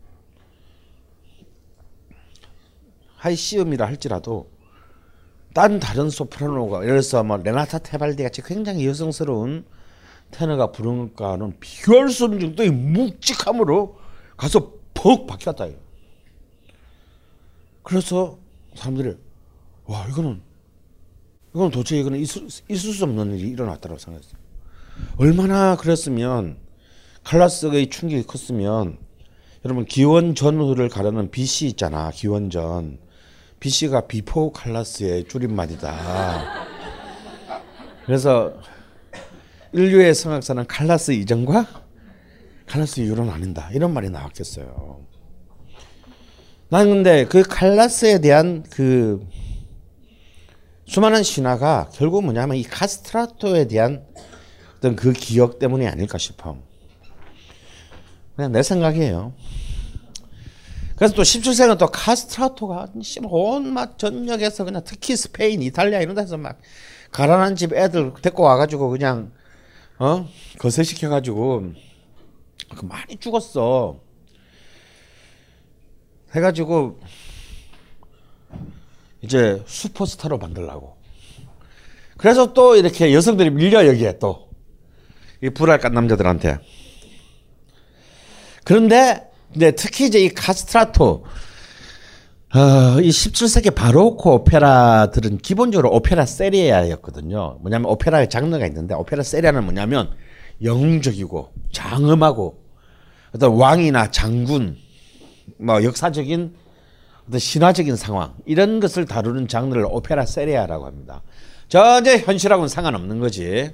하이시음이라 할지라도 다른 소프라노가 예를 들어서 뭐 레나타 테발디 같이 굉장히 여성스러운 테너가 부르는 것과는 비교할 수 없는 정도의 묵직함으로 가서 퍽 박혔다. 그래서 사람들이 와 이거는 도저히 이거는 있을 수 없는 일이 일어났다고 생각했어요. 얼마나 그랬으면 칼라스의 충격이 컸으면, 여러분 기원 전후를 가르는 BC 있잖아. 기원전 BC가 비포 칼라스의 줄임말이다. 그래서 인류의 성악사는 칼라스 이전과 칼라스 이후로는 아닌다, 이런 말이 나왔겠어요. 난 근데 그 칼라스에 대한 그 수많은 신화가 결국 뭐냐면 이 카스트라토에 대한 어떤 그 기억 때문이 아닐까 싶어. 그냥 내 생각이에요. 그래서 또 17세기는 또 카스트라토가 온 막 전역에서 그냥 특히 스페인, 이탈리아 이런 데서 막 가난한 집 애들 데리고 와가지고 그냥 거세시켜가지고 많이 죽었어. 해가지고 이제 슈퍼스타로 만들려고. 그래서 또 이렇게 여성들이 밀려 여기에 또 이 불알깐 남자들한테. 그런데 이제 특히 이제 이 카스트라토 이 17세기 바로크 오페라들은 기본적으로 오페라 세리아였거든요. 뭐냐면 오페라의 장르가 있는데 오페라 세리아는 뭐냐면 영웅적이고 장엄하고 어떤 왕이나 장군 뭐 역사적인 어떤 신화적인 상황 이런 것을 다루는 장르를 오페라 세리아라고 합니다. 전혀 현실하고는 상관없는 거지.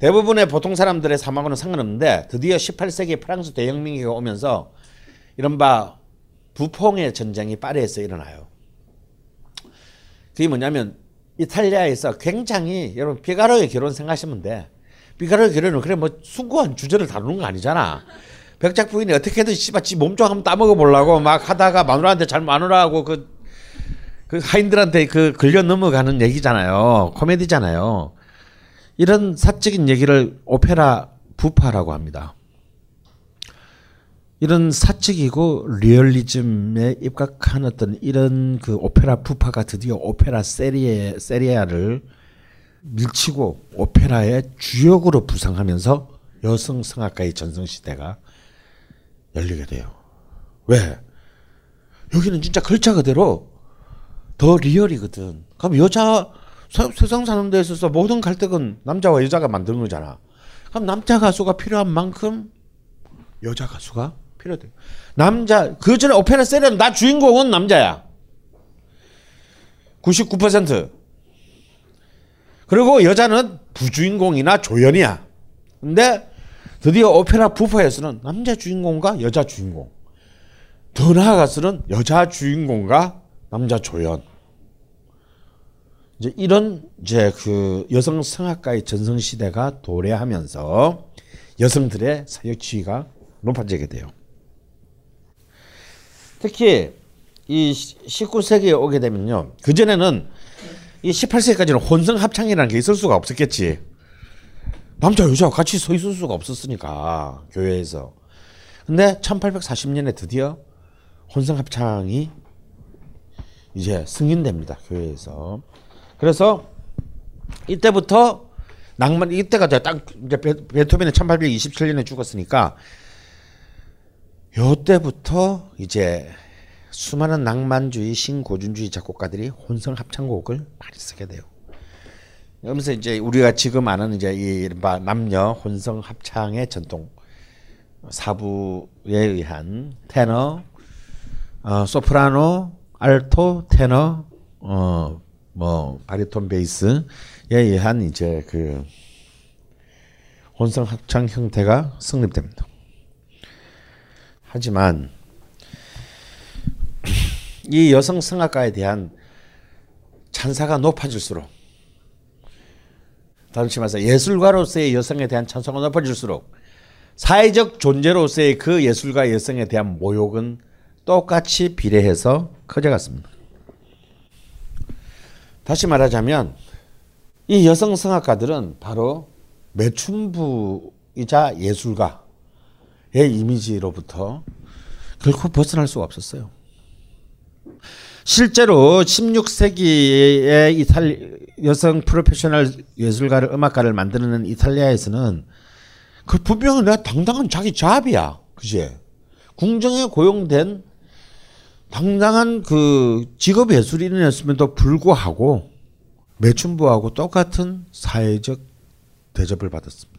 대부분의 보통 사람들의 삶하고는 상관없는데 드디어 18세기 프랑스 대혁명기가 오면서 이른바 부퐁의 전쟁이 파리에서 일어나요. 그게 뭐냐면 이탈리아에서 굉장히 여러분 피가로의 결혼 생각하시면 돼. 피가로의 결혼은 그래 뭐 숭고한 주제를 다루는 거 아니잖아. 백작 부인이 어떻게든 씨발 지 몸종 한번 따먹어 보려고 막 하다가 마누라한테 잘 마누라하고 그 하인들한테 그 걸려 넘어가는 얘기잖아요. 코미디잖아요. 이런 사적인 얘기를 오페라 부파라고 합니다. 이런 사적이고 리얼리즘에 입각한 어떤 이런 그 오페라 부파가 드디어 오페라 세리아를 밀치고 오페라의 주역으로 부상하면서 여성 성악가의 전성시대가 열리게 돼요. 왜? 여기는 진짜 글자 그대로 더 리얼이거든. 그럼 여자 세상 사는 데 있어서 모든 갈등은 남자와 여자가 만드는 거잖아. 그럼 남자 가수가 필요한 만큼 여자 가수가 필요해. 남자 그 전에 오페라 세리아는 나 주인공은 남자야. 99%. 그리고 여자는 부주인공이나 조연이야. 근데 드디어 오페라 부파에서는 남자 주인공과 여자 주인공, 더 나아가서는 여자 주인공과 남자 조연, 이제 이런 이제 그 여성 성악가의 전성 시대가 도래하면서 여성들의 사역 지위가 높아지게 돼요. 특히 이 19세기에 오게 되면요, 그 전에는 이 18세기까지는 혼성 합창이라는 게 있을 수가 없었겠지. 남자 여자가 같이 서 있을 수가 없었으니까 교회에서. 근데 1840년에 드디어 혼성합창이 이제 승인됩니다, 교회에서. 그래서 이때부터 낭만, 이때가 딱 이제 베토벤이 1827년에 죽었으니까 요때부터 이제 수많은 낭만주의 신고전주의 작곡가들이 혼성합창곡을 많이 쓰게 돼요. 그러면서 이제 우리가 지금 아는 이제 이른바 남녀 혼성 합창의 전통 사부에 의한 테너, 소프라노, 알토, 테너, 뭐 바리톤 베이스에 의한 이제 그 혼성 합창 형태가 성립됩니다. 하지만 이 여성 성악가에 대한 찬사가 높아질수록, 다시 말해서 예술가로서의 여성에 대한 찬사가 높아질수록 사회적 존재로서의 그 예술가 여성에 대한 모욕은 똑같이 비례해서 커져갔습니다. 다시 말하자면 이 여성 성악가들은 바로 매춘부이자 예술가의 이미지로부터 결코 벗어날 수가 없었어요. 실제로 16세기의 여성 프로페셔널 예술가를, 음악가를 만드는 이탈리아에서는 그 분명히 내가 당당한 자기 잡이야. 그지? 궁정에 고용된 당당한 그 직업 예술인이었음에도 불구하고 매춘부하고 똑같은 사회적 대접을 받았습니다.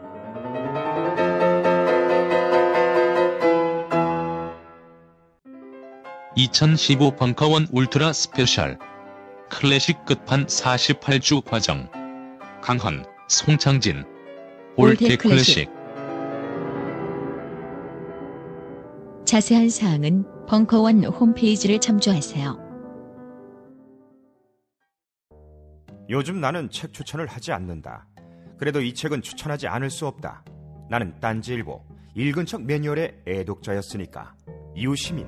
(2015) 벙커원 울트라 스페셜 클래식 끝판 48주 과정, 강헌, 송창진. 올해 클래식. 자세한 사항은 벙커원 홈페이지를 참조하세요. 요즘 나는 책 추천을 하지 않는다. 그래도 이 책은 추천하지 않을 수 없다. 나는 딴지일보 읽은 척 매뉴얼의 애독자였으니까. 유시민.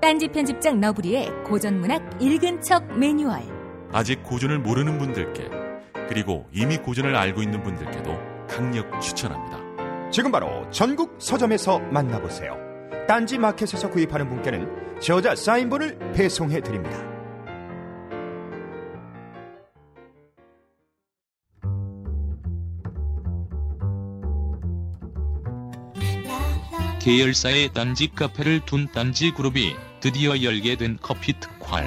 딴지 편집장 너브리의 고전문학 읽은 척 매뉴얼. 아직 고전을 모르는 분들께, 그리고 이미 고전을 알고 있는 분들께도 강력 추천합니다. 지금 바로 전국 서점에서 만나보세요. 딴지마켓에서 구입하는 분께는 저자 사인본을 배송해드립니다. 계열사에 딴지 카페를 둔 딴지 그룹이 드디어 열게 된 커피 특활.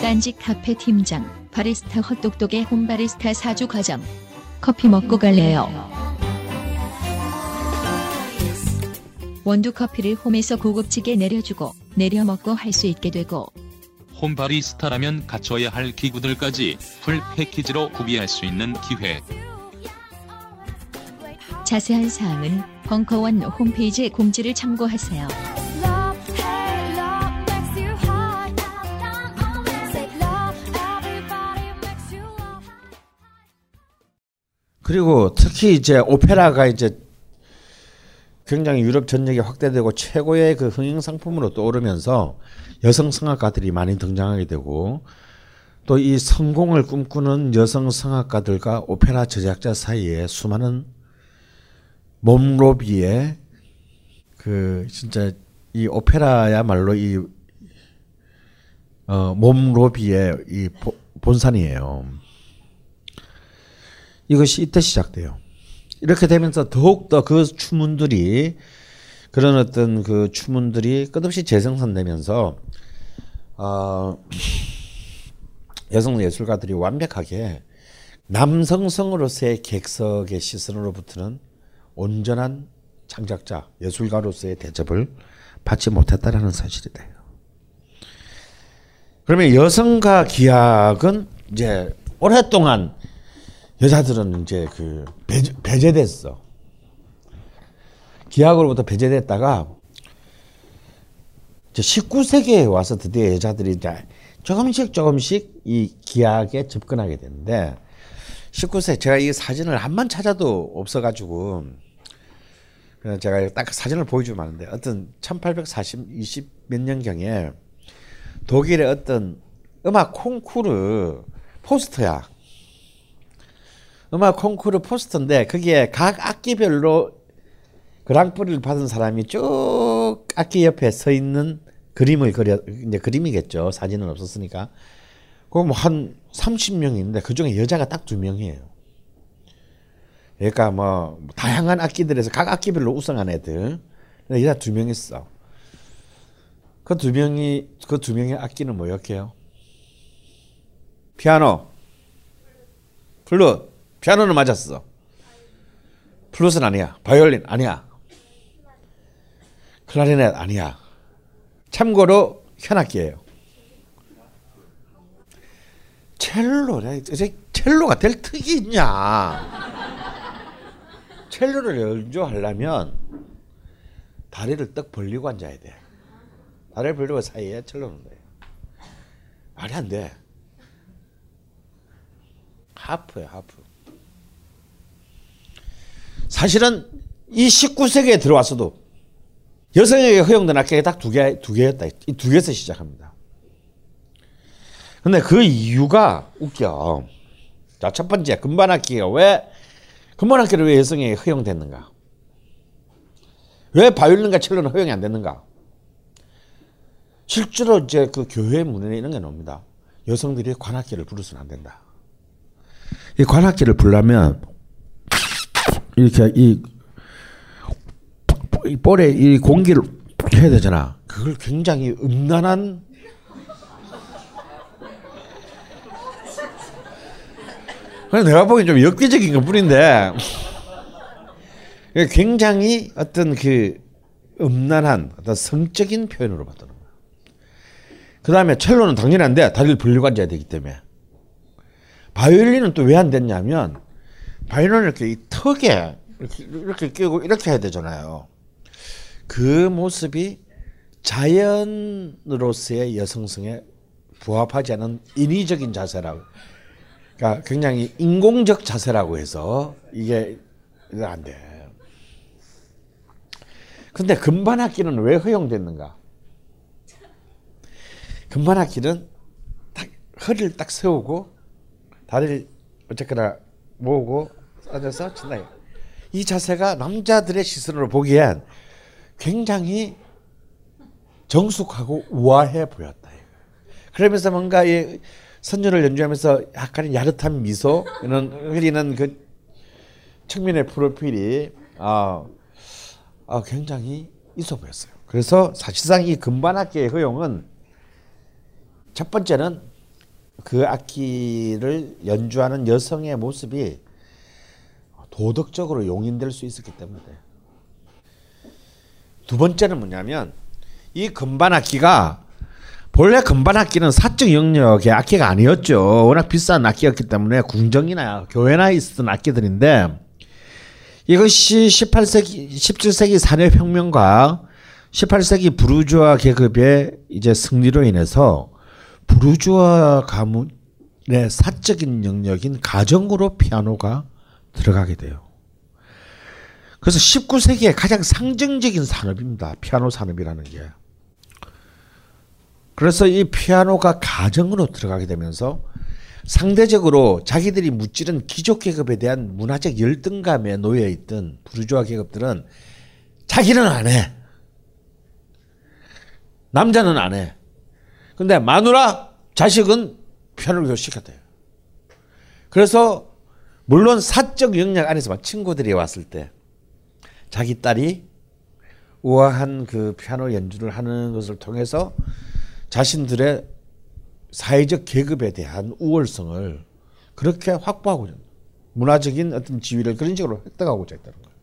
딴지 카페 팀장, 바리스타 헛똑똑의 홈바리스타 4주 과정. 커피 먹고 갈래요? 원두 커피를 홈에서 고급지게 내려주고 내려 먹고 할 수 있게 되고, 홈바리스타라면 갖춰야 할 기구들까지 풀 패키지로 구비할 수 있는 기회. 자세한 사항은 벙커원 홈페이지 공지를 참고하세요. 그리고 특히 이제 오페라가 이제 굉장히 유럽 전역에 확대되고 최고의 그 흥행 상품으로 떠오르면서 여성 성악가들이 많이 등장하게 되고, 또 이 성공을 꿈꾸는 여성 성악가들과 오페라 제작자 사이에 수많은 몸로비의 그 진짜 이 오페라야말로 이 몸로비의 이 본산이에요. 이것이 이때 시작돼요. 이렇게 되면서 더욱더 그 추문들이, 그런 어떤 그 추문들이 끝없이 재생산되면서 여성 예술가들이 완벽하게 남성성으로서의 객석의 시선으로부터는 온전한 창작자, 예술가로서의 대접을 받지 못했다라는 사실이 돼요. 그러면 여성가 기학은 이제 오랫동안 여자들은 이제 그 배제됐어. 기학으로부터 배제됐다가 이제 19세기에 와서 드디어 여자들이 이제 조금씩 이 기학에 접근하게 되는데, 19세 제가 이 사진을 한번 찾아도 없어가지고 제가 딱 사진을 보여주면 아는데, 어떤 1820몇 년경에 독일의 어떤 음악 콩쿠르 포스터야. 음악 콩쿠르 포스터인데 거기에 각 악기별로 그랑프리를 받은 사람이 쭉 악기 옆에 서 있는 그림을 이제 그림이겠죠. 사진은 없었으니까. 그럼 한 30명인데 그중에 여자가 딱 2명이에요. 그러니까 뭐 다양한 악기들에서 각 악기별로 우승한 애들, 근데 여자 2명 있어. 그 두 명의 악기는 뭐였게요? 피아노, 플룻. 피아노는 맞았어. 플룻은 아니야. 바이올린 아니야. 클라리넷 아니야. 참고로 현악기예요. 첼로. 첼로가 될 특이 있냐? 첼로를 연주하려면 다리를 떡 벌리고 앉아야 돼. 다리를 벌리고 사이에 첼로는 돼요. 말이 안 돼. 하프야, 하프. 사실은 이 19세기에 들어왔어도 여성에게 허용된 악기가 딱 두 개였다. 이 두 개에서 시작합니다. 근데 그 이유가 웃겨. 자, 첫 번째, 금반학기를 왜 여성에게 허용됐는가? 왜 바이올린과 첼로는 허용이 안 됐는가? 실제로 이제 그 교회 문헌에 이런 게 나옵니다. 여성들이 관악기를 부르서는 안 된다. 이 관악기를 부르려면 이렇게 이 볼에 이 공기를 해야 되잖아. 그걸 굉장히 음란한 내가 보기엔 좀 역기적인 것 뿐인데 굉장히 어떤 그 음란한 어떤 성적인 표현으로 봤다는 거야. 그 다음에 첼로는 당연히 안 돼. 다리를 벌리고 앉아야 되기 때문에. 바이올린은 또 왜 안 됐냐면 바이올린은 이렇게 이 턱에 이렇게 끼고 이렇게 해야 되잖아요. 그 모습이 자연으로서의 여성성에 부합하지 않은 인위적인 자세라고. 그러니까 굉장히 인공적 자세라고 해서 이게 안 돼. 근데 금반학기는 왜 허용됐는가? 금반학기는 딱 허리를 딱 세우고 다리를 어쨌거나 모으고 앉아서 친다. 이 자세가 남자들의 시선으로 보기엔 굉장히 정숙하고 우아해 보였다. 그러면서 뭔가 이 선율을 연주하면서 약간의 야릇한 미소 이런 흘리는 그 측면의 프로필이 굉장히 있어 보였어요. 그래서 사실상 이 금반악기의 허용은 첫 번째는 그 악기를 연주하는 여성의 모습이 도덕적으로 용인될 수 있었기 때문에. 두 번째는 뭐냐면 이 금반악기가 본래 금반악기는 사적 영역의 악기가 아니었죠. 워낙 비싼 악기였기 때문에 궁정이나 교회나 있었던 악기들인데 이것이 18세기, 17세기 산업혁명과 18세기 부르주아 계급의 이제 승리로 인해서 부르주아 가문의 사적인 영역인 가정으로 피아노가 들어가게 돼요. 그래서 19세기의 가장 상징적인 산업입니다. 피아노 산업이라는 게. 그래서 이 피아노가 가정으로 들어가게 되면서 상대적으로 자기들이 무찌른 귀족 계급에 대한 문화적 열등감에 놓여 있던 부르주아 계급들은 자기는 안 해. 남자는 안 해. 근데 마누라 자식은 피아노를 교육시켰대요. 그래서 물론 사적 영역 안에서만 친구들이 왔을 때 자기 딸이 우아한 그 피아노 연주를 하는 것을 통해서 자신들의 사회적 계급에 대한 우월성을 그렇게 확보하고자 문화적인 어떤 지위를 그런 식으로 획득하고자 했다는 거예요.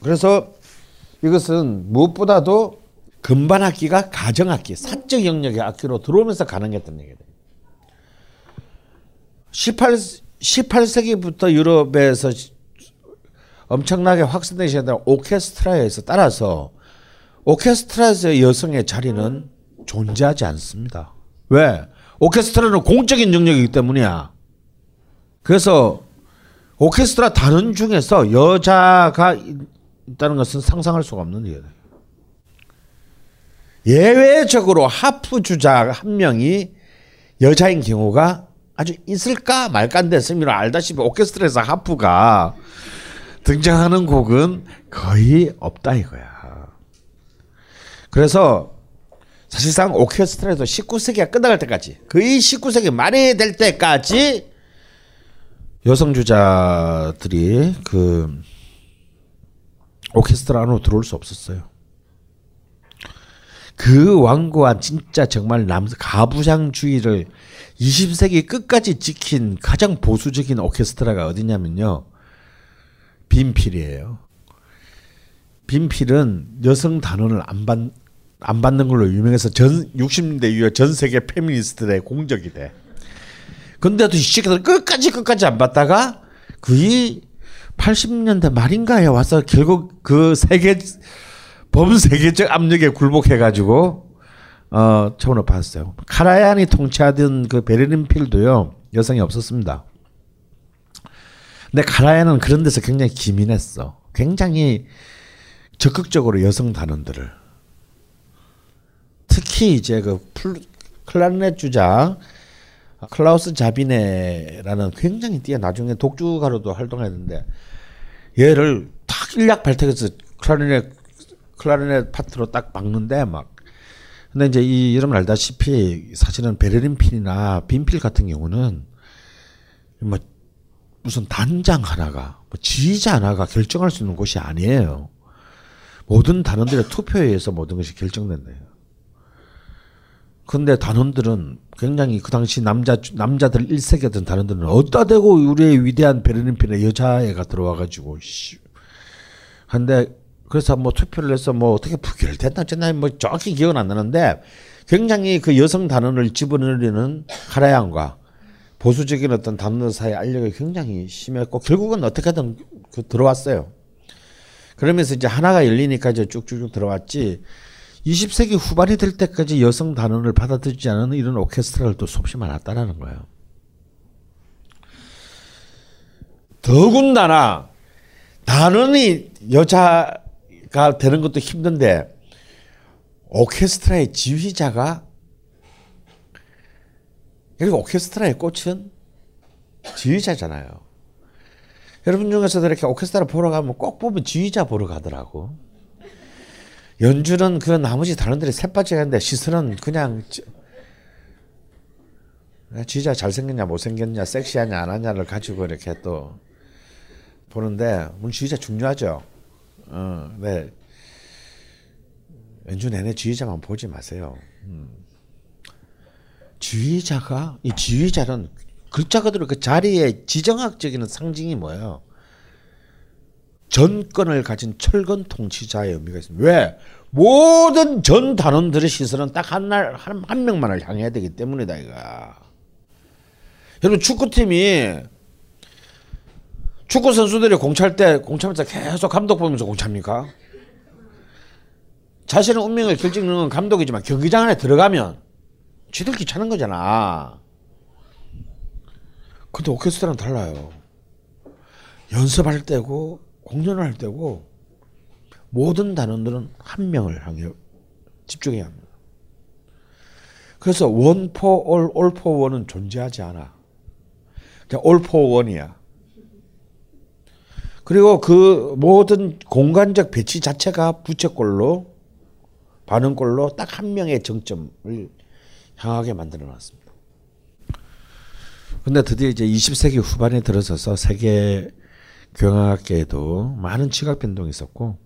그래서 이것은 무엇보다도 금반악기가 가정악기, 사적 영역의 악기로 들어오면서 가능했던 얘기예요. 18세기부터 유럽에서 엄청나게 확산된 시대에 오케스트라에서 따라서 오케스트라에서의 여성의 자리는 존재하지 않습니다. 왜? 오케스트라는 공적인 영역이기 때문이야. 그래서 오케스트라 단원 중에서 여자가 있다는 것은 상상할 수가 없는 일이에요. 예외적으로 하프 주자 한 명이 여자인 경우가 아주 있을까 말까인데 스미로 알다시피 오케스트라에서 하프가 등장하는 곡은 거의 없다 이거야. 그래서 사실상 오케스트라에서 19세기가 끝나갈 때까지 거의 19세기 말이 될 때까지 여성 주자들이 그 오케스트라 안으로 들어올 수 없었어요. 그 완고한 진짜 정말 가부장주의를 20세기 끝까지 지킨 가장 보수적인 오케스트라가 어디냐면요. 빈필이에요. 빈필은 여성 단원을 안 받는 걸로 유명해서 60년대 이후에 전 세계 페미니스트들의 공적이 돼. 근데도 이 시기들 끝까지 안 받다가 거의 80년대 말인가에 와서 결국 그 세계 범세계적 압력에 굴복해가지고 처음으로 받았어요. 카라얀이 통치하던 그 베를린 필도요 여성이 없었습니다. 근데 카라얀은 그런 데서 굉장히 기민했어. 굉장히 적극적으로 여성 단원들을 특히 이제 그 클라리넷 주자 클라우스 자비네라는 굉장히 나중에 독주가로도 활동했는데 얘를 탁 일약 발탁해서 클라리넷 파트로 딱 막는데 근데 이제 여러분 알다시피 사실은 베를린 필이나 빈필 같은 경우는 무슨 단장 하나가 지휘자 하나가 결정할 수 있는 곳이 아니에요. 모든 단원들의 투표에 의해서 모든 것이 결정된대요. 근데 단원들은 굉장히 그 당시 남자들 1세기였던 단원들은 어디다 대고 우리의 위대한 베를린 필에 여자애가 들어와가지고 근데 그래서 투표를 해서 어떻게 부결됐나 어쨌나 정확히 기억은 안 나는데 굉장히 그 여성 단원을 집어넣으려는 카라얀과 보수적인 어떤 단원 사이의 알력이 굉장히 심했고 결국은 어떻게든 들어왔어요. 그러면서 이제 하나가 열리니까 이제 쭉쭉쭉 들어왔지 20세기 후반이 될 때까지 여성 단원을 받아들이지 않은 이런 오케스트라를 또 수없이 많았다라는 거예요. 더군다나 단원이 여자가 되는 것도 힘든데 오케스트라의 지휘자가 그리고 오케스트라의 꽃은 지휘자잖아요. 여러분 중에서도 이렇게 오케스트라 보러 가면 꼭 보면 지휘자 보러 가더라고. 연주는 그 나머지 단원들이 셋바지가 있는데 시선은 그냥 지휘자 잘생겼냐 못생겼냐 섹시하냐 안하냐를 가지고 이렇게 또 보는데 물론 지휘자 중요하죠. 네. 연주 내내 지휘자만 보지 마세요. 지휘자가 이 지휘자는 글자 그대로 그 자리의 지정학적인 상징이 뭐예요? 전권을 가진 철권 통치자의 의미가 있습니다. 왜? 모든 전 단원들의 시선은 딱 한 명만을 향해야 되기 때문이다 이거야. 여러분 축구팀이 축구 선수들이 공찰 때 공찰면서 계속 감독 보면서 공찰입니까? 자신의 운명을 결정짓는 건 감독이지만 경기장 안에 들어가면 지들 귀찮은 거잖아. 근데 오케스트라는 달라요. 연습할 때고 공연을 할 때고 모든 단원들은 한 명을 향해 집중해야 합니다. 그래서 원 포 올, 올 포 원은 존재하지 않아. 그냥 올 포 원이야. 그리고 그 모든 공간적 배치 자체가 부채꼴로 반응꼴로 딱 한 명의 정점을 향하게 만들어 놨습니다. 근데 드디어 이제 20세기 후반에 들어서서 세계 경영학계에도 많은 지각 변동이 있었고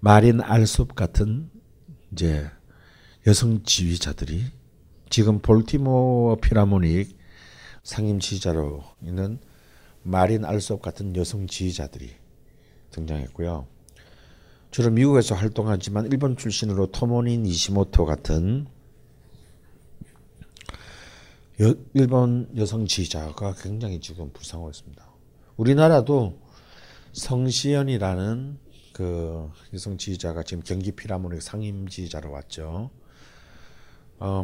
마린 알솝 같은 이제 여성 지휘자들이 지금 볼티모어 필하모닉 상임 지휘자로 있는 마린 알솝 같은 여성 지휘자들이 등장했고요. 주로 미국에서 활동하지만 일본 출신으로 토모닌 이시모토 같은 일본 여성 지휘자가 굉장히 지금 불쌍하고 있습니다. 우리나라도 성시연이라는 그 여성 지휘자가 지금 경기 필하모닉 상임 지휘자로 왔죠.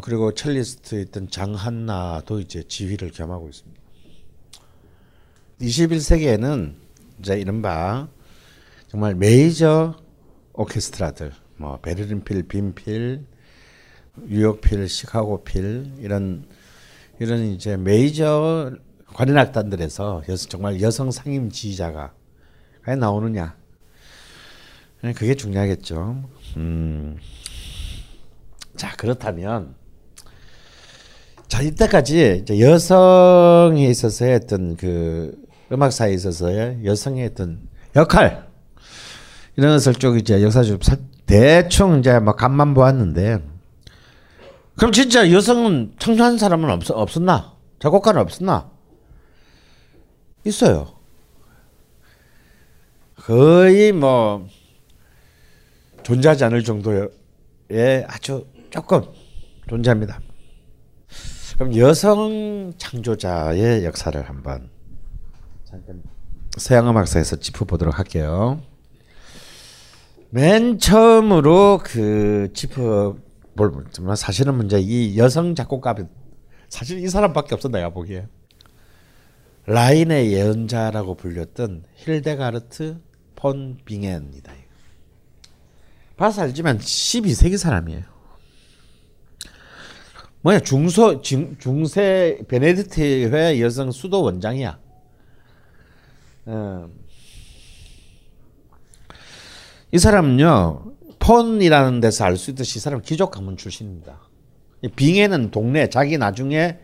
그리고 첼리스트에 있던 장한나도 이제 지휘를 겸하고 있습니다. 21세기에는 이제 이른바 정말 메이저 오케스트라들, 베를린 필, 빈필, 뉴욕 필, 시카고 필 이런 이제 메이저 관현악단들에서 정말 여성 상임 지휘자가 과연 나오느냐 그게 중요하겠죠. 자 그렇다면 이때까지 이제 여성에 있어서의 어떤 그 음악사에 있어서의 여성의 어떤 역할 이런 것을 쭉 이제 역사적으로 대충 이제 간만 보았는데 그럼 진짜 여성은 창조한 사람은 없었나? 작곡가는 없었나? 있어요. 거의 존재하지 않을 정도의 아주 조금 존재합니다. 그럼 여성 창조자의 역사를 한번 잠깐 서양음악사에서 짚어보도록 할게요. 맨 처음으로 사실은 이 여성 작곡가 사실 이 사람밖에 없어 내가 보기에. 라인의 예언자라고 불렸던 힐데가르트 폰 빙엔입니다. 봐서 알지만 12세기 사람이에요. 뭐냐, 중세 베네딕트회 여성 수도 원장이야. 이 사람은요, 폰이라는 데서 알 수 있듯이 이 사람은 귀족 가문 출신입니다. 빙해는 동네, 자기 나중에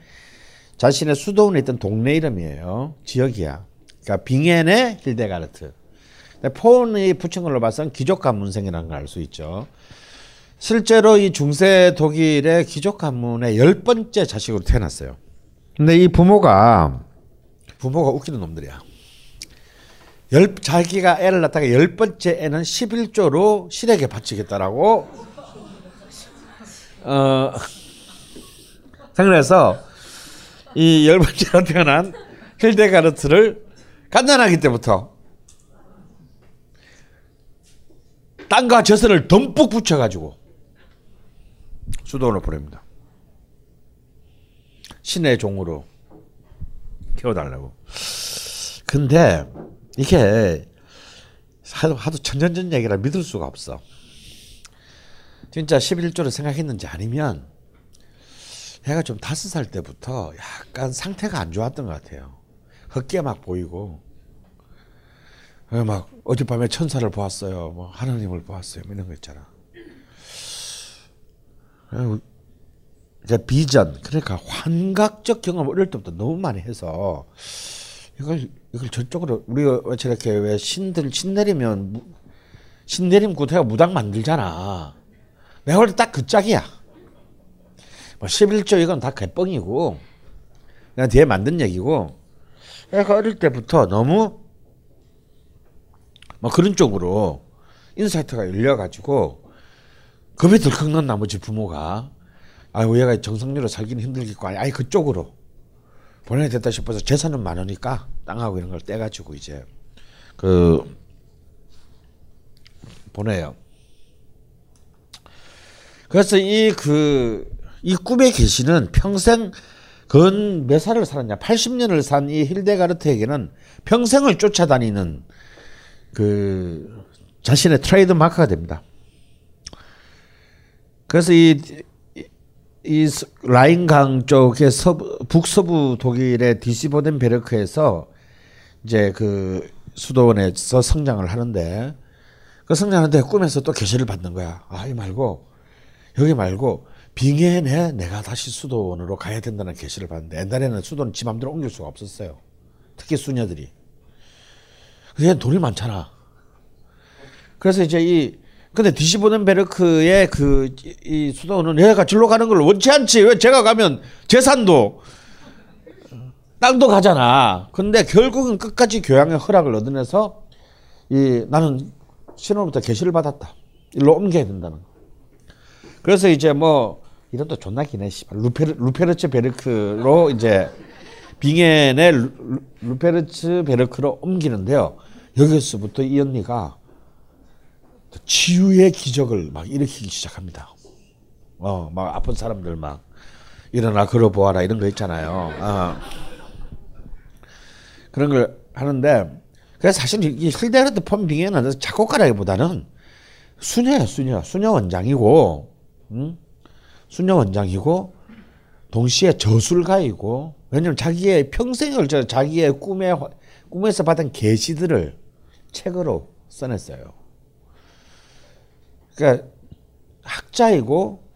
자신의 수도원에 있던 동네 이름이에요. 지역이야. 그러니까 빙해네 힐데가르트. 폰이 붙인 걸로 봐서는 귀족 가문생이라는 걸 알 수 있죠. 실제로 이 중세 독일의 귀족 가문의 10번째 자식으로 태어났어요. 근데 이 부모가 웃기는 놈들이야. 자기가 애를 낳다가 10번째 애는 11조로 신에게 바치겠다라고. 그래서 이 10번째로 태어난 힐데가르트를 갓난아기 때부터 땅과 재산을 듬뿍 붙여가지고 수도원으로 보냅니다. 신의 종으로 키워달라고. 근데 이게 하도 천년전 얘기라 믿을 수가 없어. 진짜 11조를 생각했는지 아니면 얘가 좀 5살 때부터 약간 상태가 안 좋았던 것 같아요. 헛개 막 보이고 막 어젯밤에 천사를 보았어요, 뭐 하나님을 보았어요, 이런 거 있잖아. 비전, 그러니까 환각적 경험을 어릴 때부터 너무 많이 해서 이걸 저쪽으로, 우리가 왜 저렇게 왜 신내리면 신내림 구태가 무당 만들잖아. 내가 볼 때 딱 그 짝이야. 뭐 11조 이건 다 개뻥이고 내가 뒤에 만든 얘기고, 애가 어릴 때부터 너무 막 그런 쪽으로 인사이트가 열려가지고 겁이 들컥 난 나머지 부모가, 아유 얘가 정상적으로 살기는 힘들겠고, 아니 그쪽으로 보내야 됐다 싶어서 재산은 많으니까 땅하고 이런 걸 떼가지고 이제 그 보내요. 그래서 이 꿈의 계시는 평생 근 몇 살을 살았냐, 80년을 산 이 힐데가르트에게는 평생을 쫓아다니는 그 자신의 트레이드 마크가 됩니다. 그래서 이 라인강 쪽의 북서부 독일의 디시보덴베르크에서 이제 그 수도원에서 성장을 하는데, 그 성장하는데 꿈에서 또 계시를 받는 거야. 아, 여기 말고 빙해에 내가 다시 수도원으로 가야 된다는 계시를 받는데, 옛날에는 수도원 지 맘대로 옮길 수가 없었어요. 특히 수녀들이. 얘는 돈이 많잖아. 그래서 이제 근데 디시보덴베르크의 이 수도원은 얘가 절로 가는 걸 원치 않지. 왜 제가 가면 재산도, 땅도 가잖아. 근데 결국은 끝까지 교양의 허락을 얻어내서 나는 신혼부터 계시를 받았다. 일로 옮겨야 된다는 거. 그래서 이제 뭐, 이름도 존나 기네, 씨발. 루페르츠 베르크로 이제 빙엔의 루페르츠 베르크로 옮기는데요. 여기서부터 이 언니가 치유의 기적을 막 일으키기 시작합니다. 막 아픈 사람들 막 일어나 걸어보아라 이런 거 있잖아요. 그런 걸 하는데, 그래서 사실 이 힐데가르트 폰 빙엔은 작곡가라기보다는 수녀야, 수녀 원장이고, 수녀 원장이고, 동시에 저술가이고. 왜냐면 자기의 평생을 자기의 꿈에서 받은 계시들을 책으로 써냈어요. 그러니까 학자이고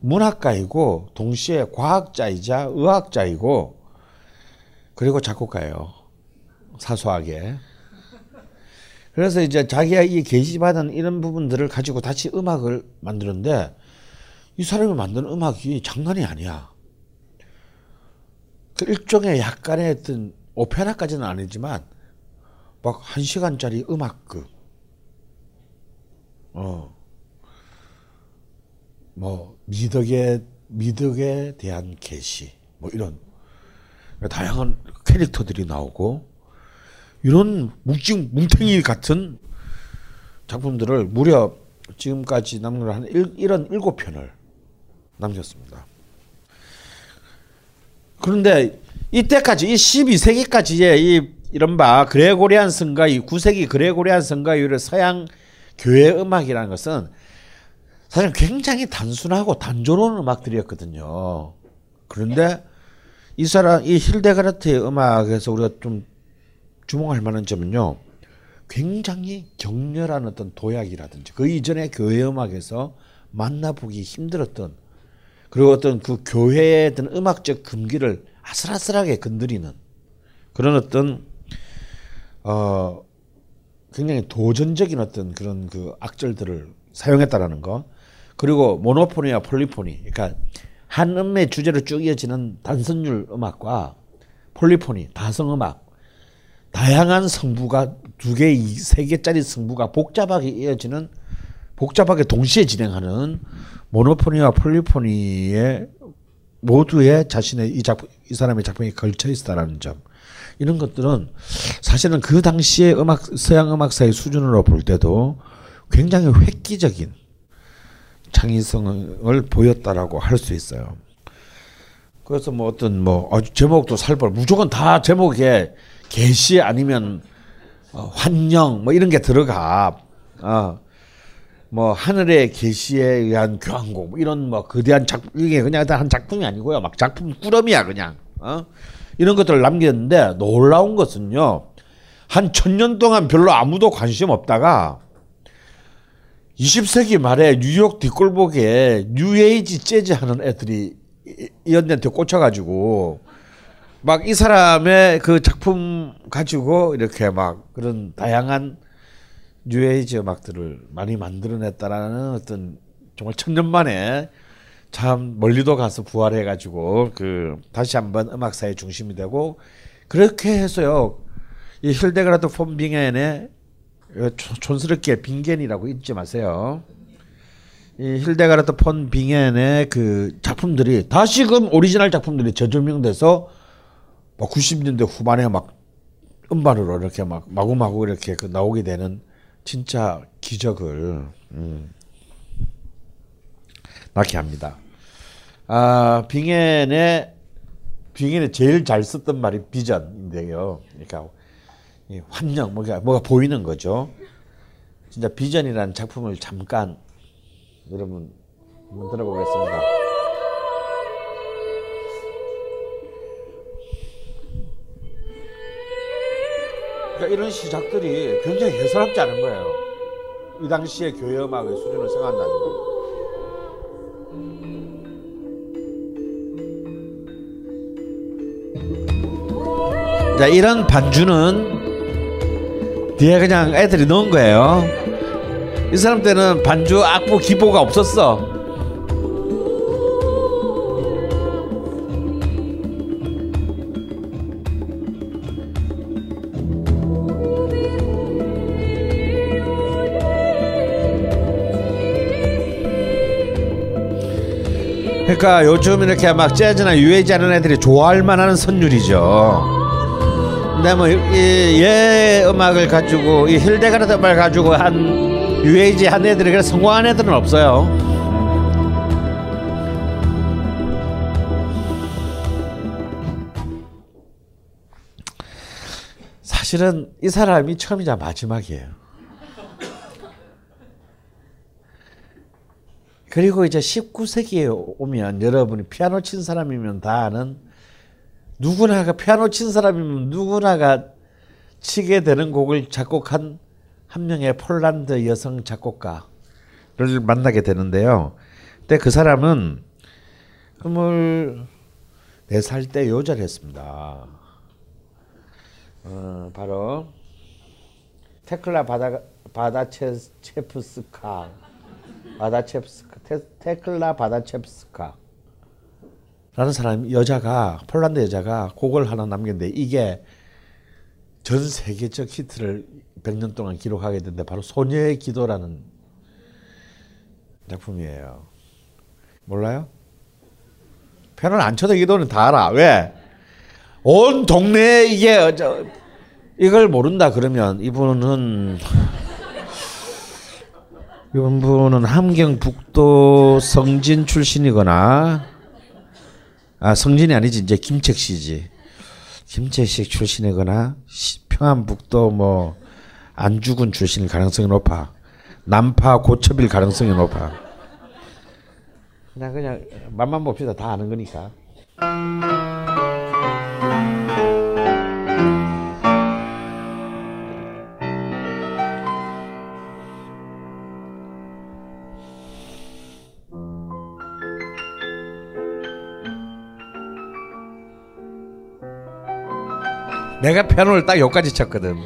문학가이고 동시에 과학자이자 의학자이고 그리고 작곡가예요. 사소하게. 그래서 이제 자기가 이 계시 받은 이런 부분들을 가지고 다시 음악을 만드는데, 이 사람이 만든 음악이 장난이 아니야. 일종의 약간의 어떤 오페라까지는 아니지만 막 1시간짜리 음악극, 뭐 미덕에 대한 계시, 뭐 이런 다양한 캐릭터들이 나오고 이런 뭉탱이 같은 작품들을 무려 지금까지 남은 걸 한 7편을 남겼습니다. 그런데 이때까지 이 12세기까지의 이른바 그레고리안 성가위, 9세기 그레고리안 성가위의 서양 교회 음악이라는 것은 사실 굉장히 단순하고 단조로운 음악들이었거든요. 그런데 이 사람, 이 힐데가르트의 음악에서 우리가 좀 주목할 만한 점은요, 굉장히 격렬한 어떤 도약이라든지 그 이전에 교회 음악에서 만나보기 힘들었던, 그리고 어떤 그 교회의 어떤 음악적 금기를 아슬아슬하게 건드리는 그런 어떤 굉장히 도전적인 어떤 그런 그 악절들을 사용했다라는 거. 그리고 모노포니와 폴리포니, 그러니까 한 음의 주제로 쭉 이어지는 단선율 음악과 폴리포니, 다성 음악, 다양한 성부가 두 개, 세 개짜리 성부가 복잡하게 이어지는, 복잡하게 동시에 진행하는 모노포니와 폴리포니의 모두의 자신의 이 사람의 작품이 걸쳐 있다라는 점. 이런 것들은 사실은 그 당시의 음악, 서양 음악사의 수준으로 볼 때도 굉장히 획기적인 창의성을 보였다라고 할 수 있어요. 그래서 뭐 어떤 뭐 아주 제목도 살벌, 무조건 다 제목에 개시 아니면 환영 뭐 이런 게 들어가. 뭐 하늘의 계시에 의한 교환곡 뭐 이런 뭐 거대한 작품, 이게 그냥 한 작품이 아니고요, 막 작품 꾸러미야 그냥. 이런 것들을 남겼는데, 놀라운 것은요, 한 1000년 동안 별로 아무도 관심 없다가 20세기 말에 뉴욕 뒷골목에 뉴에이지 재즈 하는 애들이 이 언니한테 꽂혀가지고 막 이 사람의 그 작품 가지고 이렇게 막 그런 다양한 뉴에이지 음악들을 많이 만들어냈다라는 어떤, 정말 1000년 만에 참 멀리도 가서 부활해가지고 그 다시 한번 음악사의 중심이 되고, 그렇게 해서요 이 힐데가르트 폰 빙헨의, 촌스럽게 빙겐이라고 잊지 마세요, 이 힐데가르트 폰 빙헨의 그 작품들이 다시금 오리지널 작품들이 재조명돼서 막 90년대 후반에 막 음반으로 이렇게 막 마구마구 이렇게 그 나오게 되는 진짜 기적을 낳게 합니다. 빙헨의 제일 잘 썼던 말이 비전인데요. 그러니까 이 환영, 뭐가 보이는 거죠. 진짜 비전이라는 작품을 잠깐 여러분 한번 들어보겠습니다. 그러니까 이런 시작들이 굉장히 예사롭지 않은 거예요, 이 당시의 교회 음악의 수준을 생각한다는 거. 자, 이런 반주는 뒤에 그냥 애들이 넣은 거예요. 이 사람 때는 반주, 악보, 기보가 없었어. 그러니까 요즘 이렇게 막 재즈나 유에이지 하는 애들이 좋아할 만한 선율이죠. 근데 뭐 얘 음악을 가지고, 이 힐데가르트 음악을 가지고 한 유에이지 한 애들이, 그래서 성공한 애들은 없어요. 사실은 이 사람이 처음이자 마지막이에요. 그리고 이제 19세기에 오면, 여러분이 피아노 친 사람이면 다 아는, 누구나가 피아노 친 사람이면 누구나가 치게 되는 곡을 작곡한 한 명의 폴란드 여성 작곡가를 만나게 되는데요. 그때 그 사람은 24살 때 요절을 했습니다. 바로 테클라 테클라 바다체프스카 라는 사람, 여자가, 폴란드 여자가 곡을 하나 남겼는데, 이게 전 세계적 히트를 100년 동안 기록하게 되는데, 바로 소녀의 기도라는 작품이에요. 몰라요? 피아노를 안 쳐도 기도는 다 알아. 왜? 온 동네에 이게, 이걸 모른다 그러면 이분은 함경북도 성진 출신이거나, 성진이 아니지, 이제 김책시지. 김책시 출신이거나, 평안북도 뭐 안주군 출신일 가능성이 높아. 남파 고첩일 가능성이 높아. 그냥 맛만 봅시다. 다 아는 거니까. 내가 피아노를 딱 여기까지 쳤거든.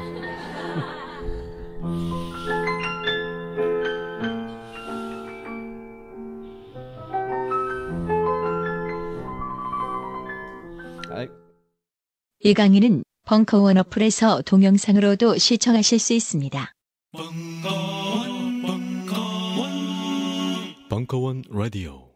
이 강의는 벙커원 어플에서 동영상으로도 시청하실 수 있습니다. 벙커원 라디오.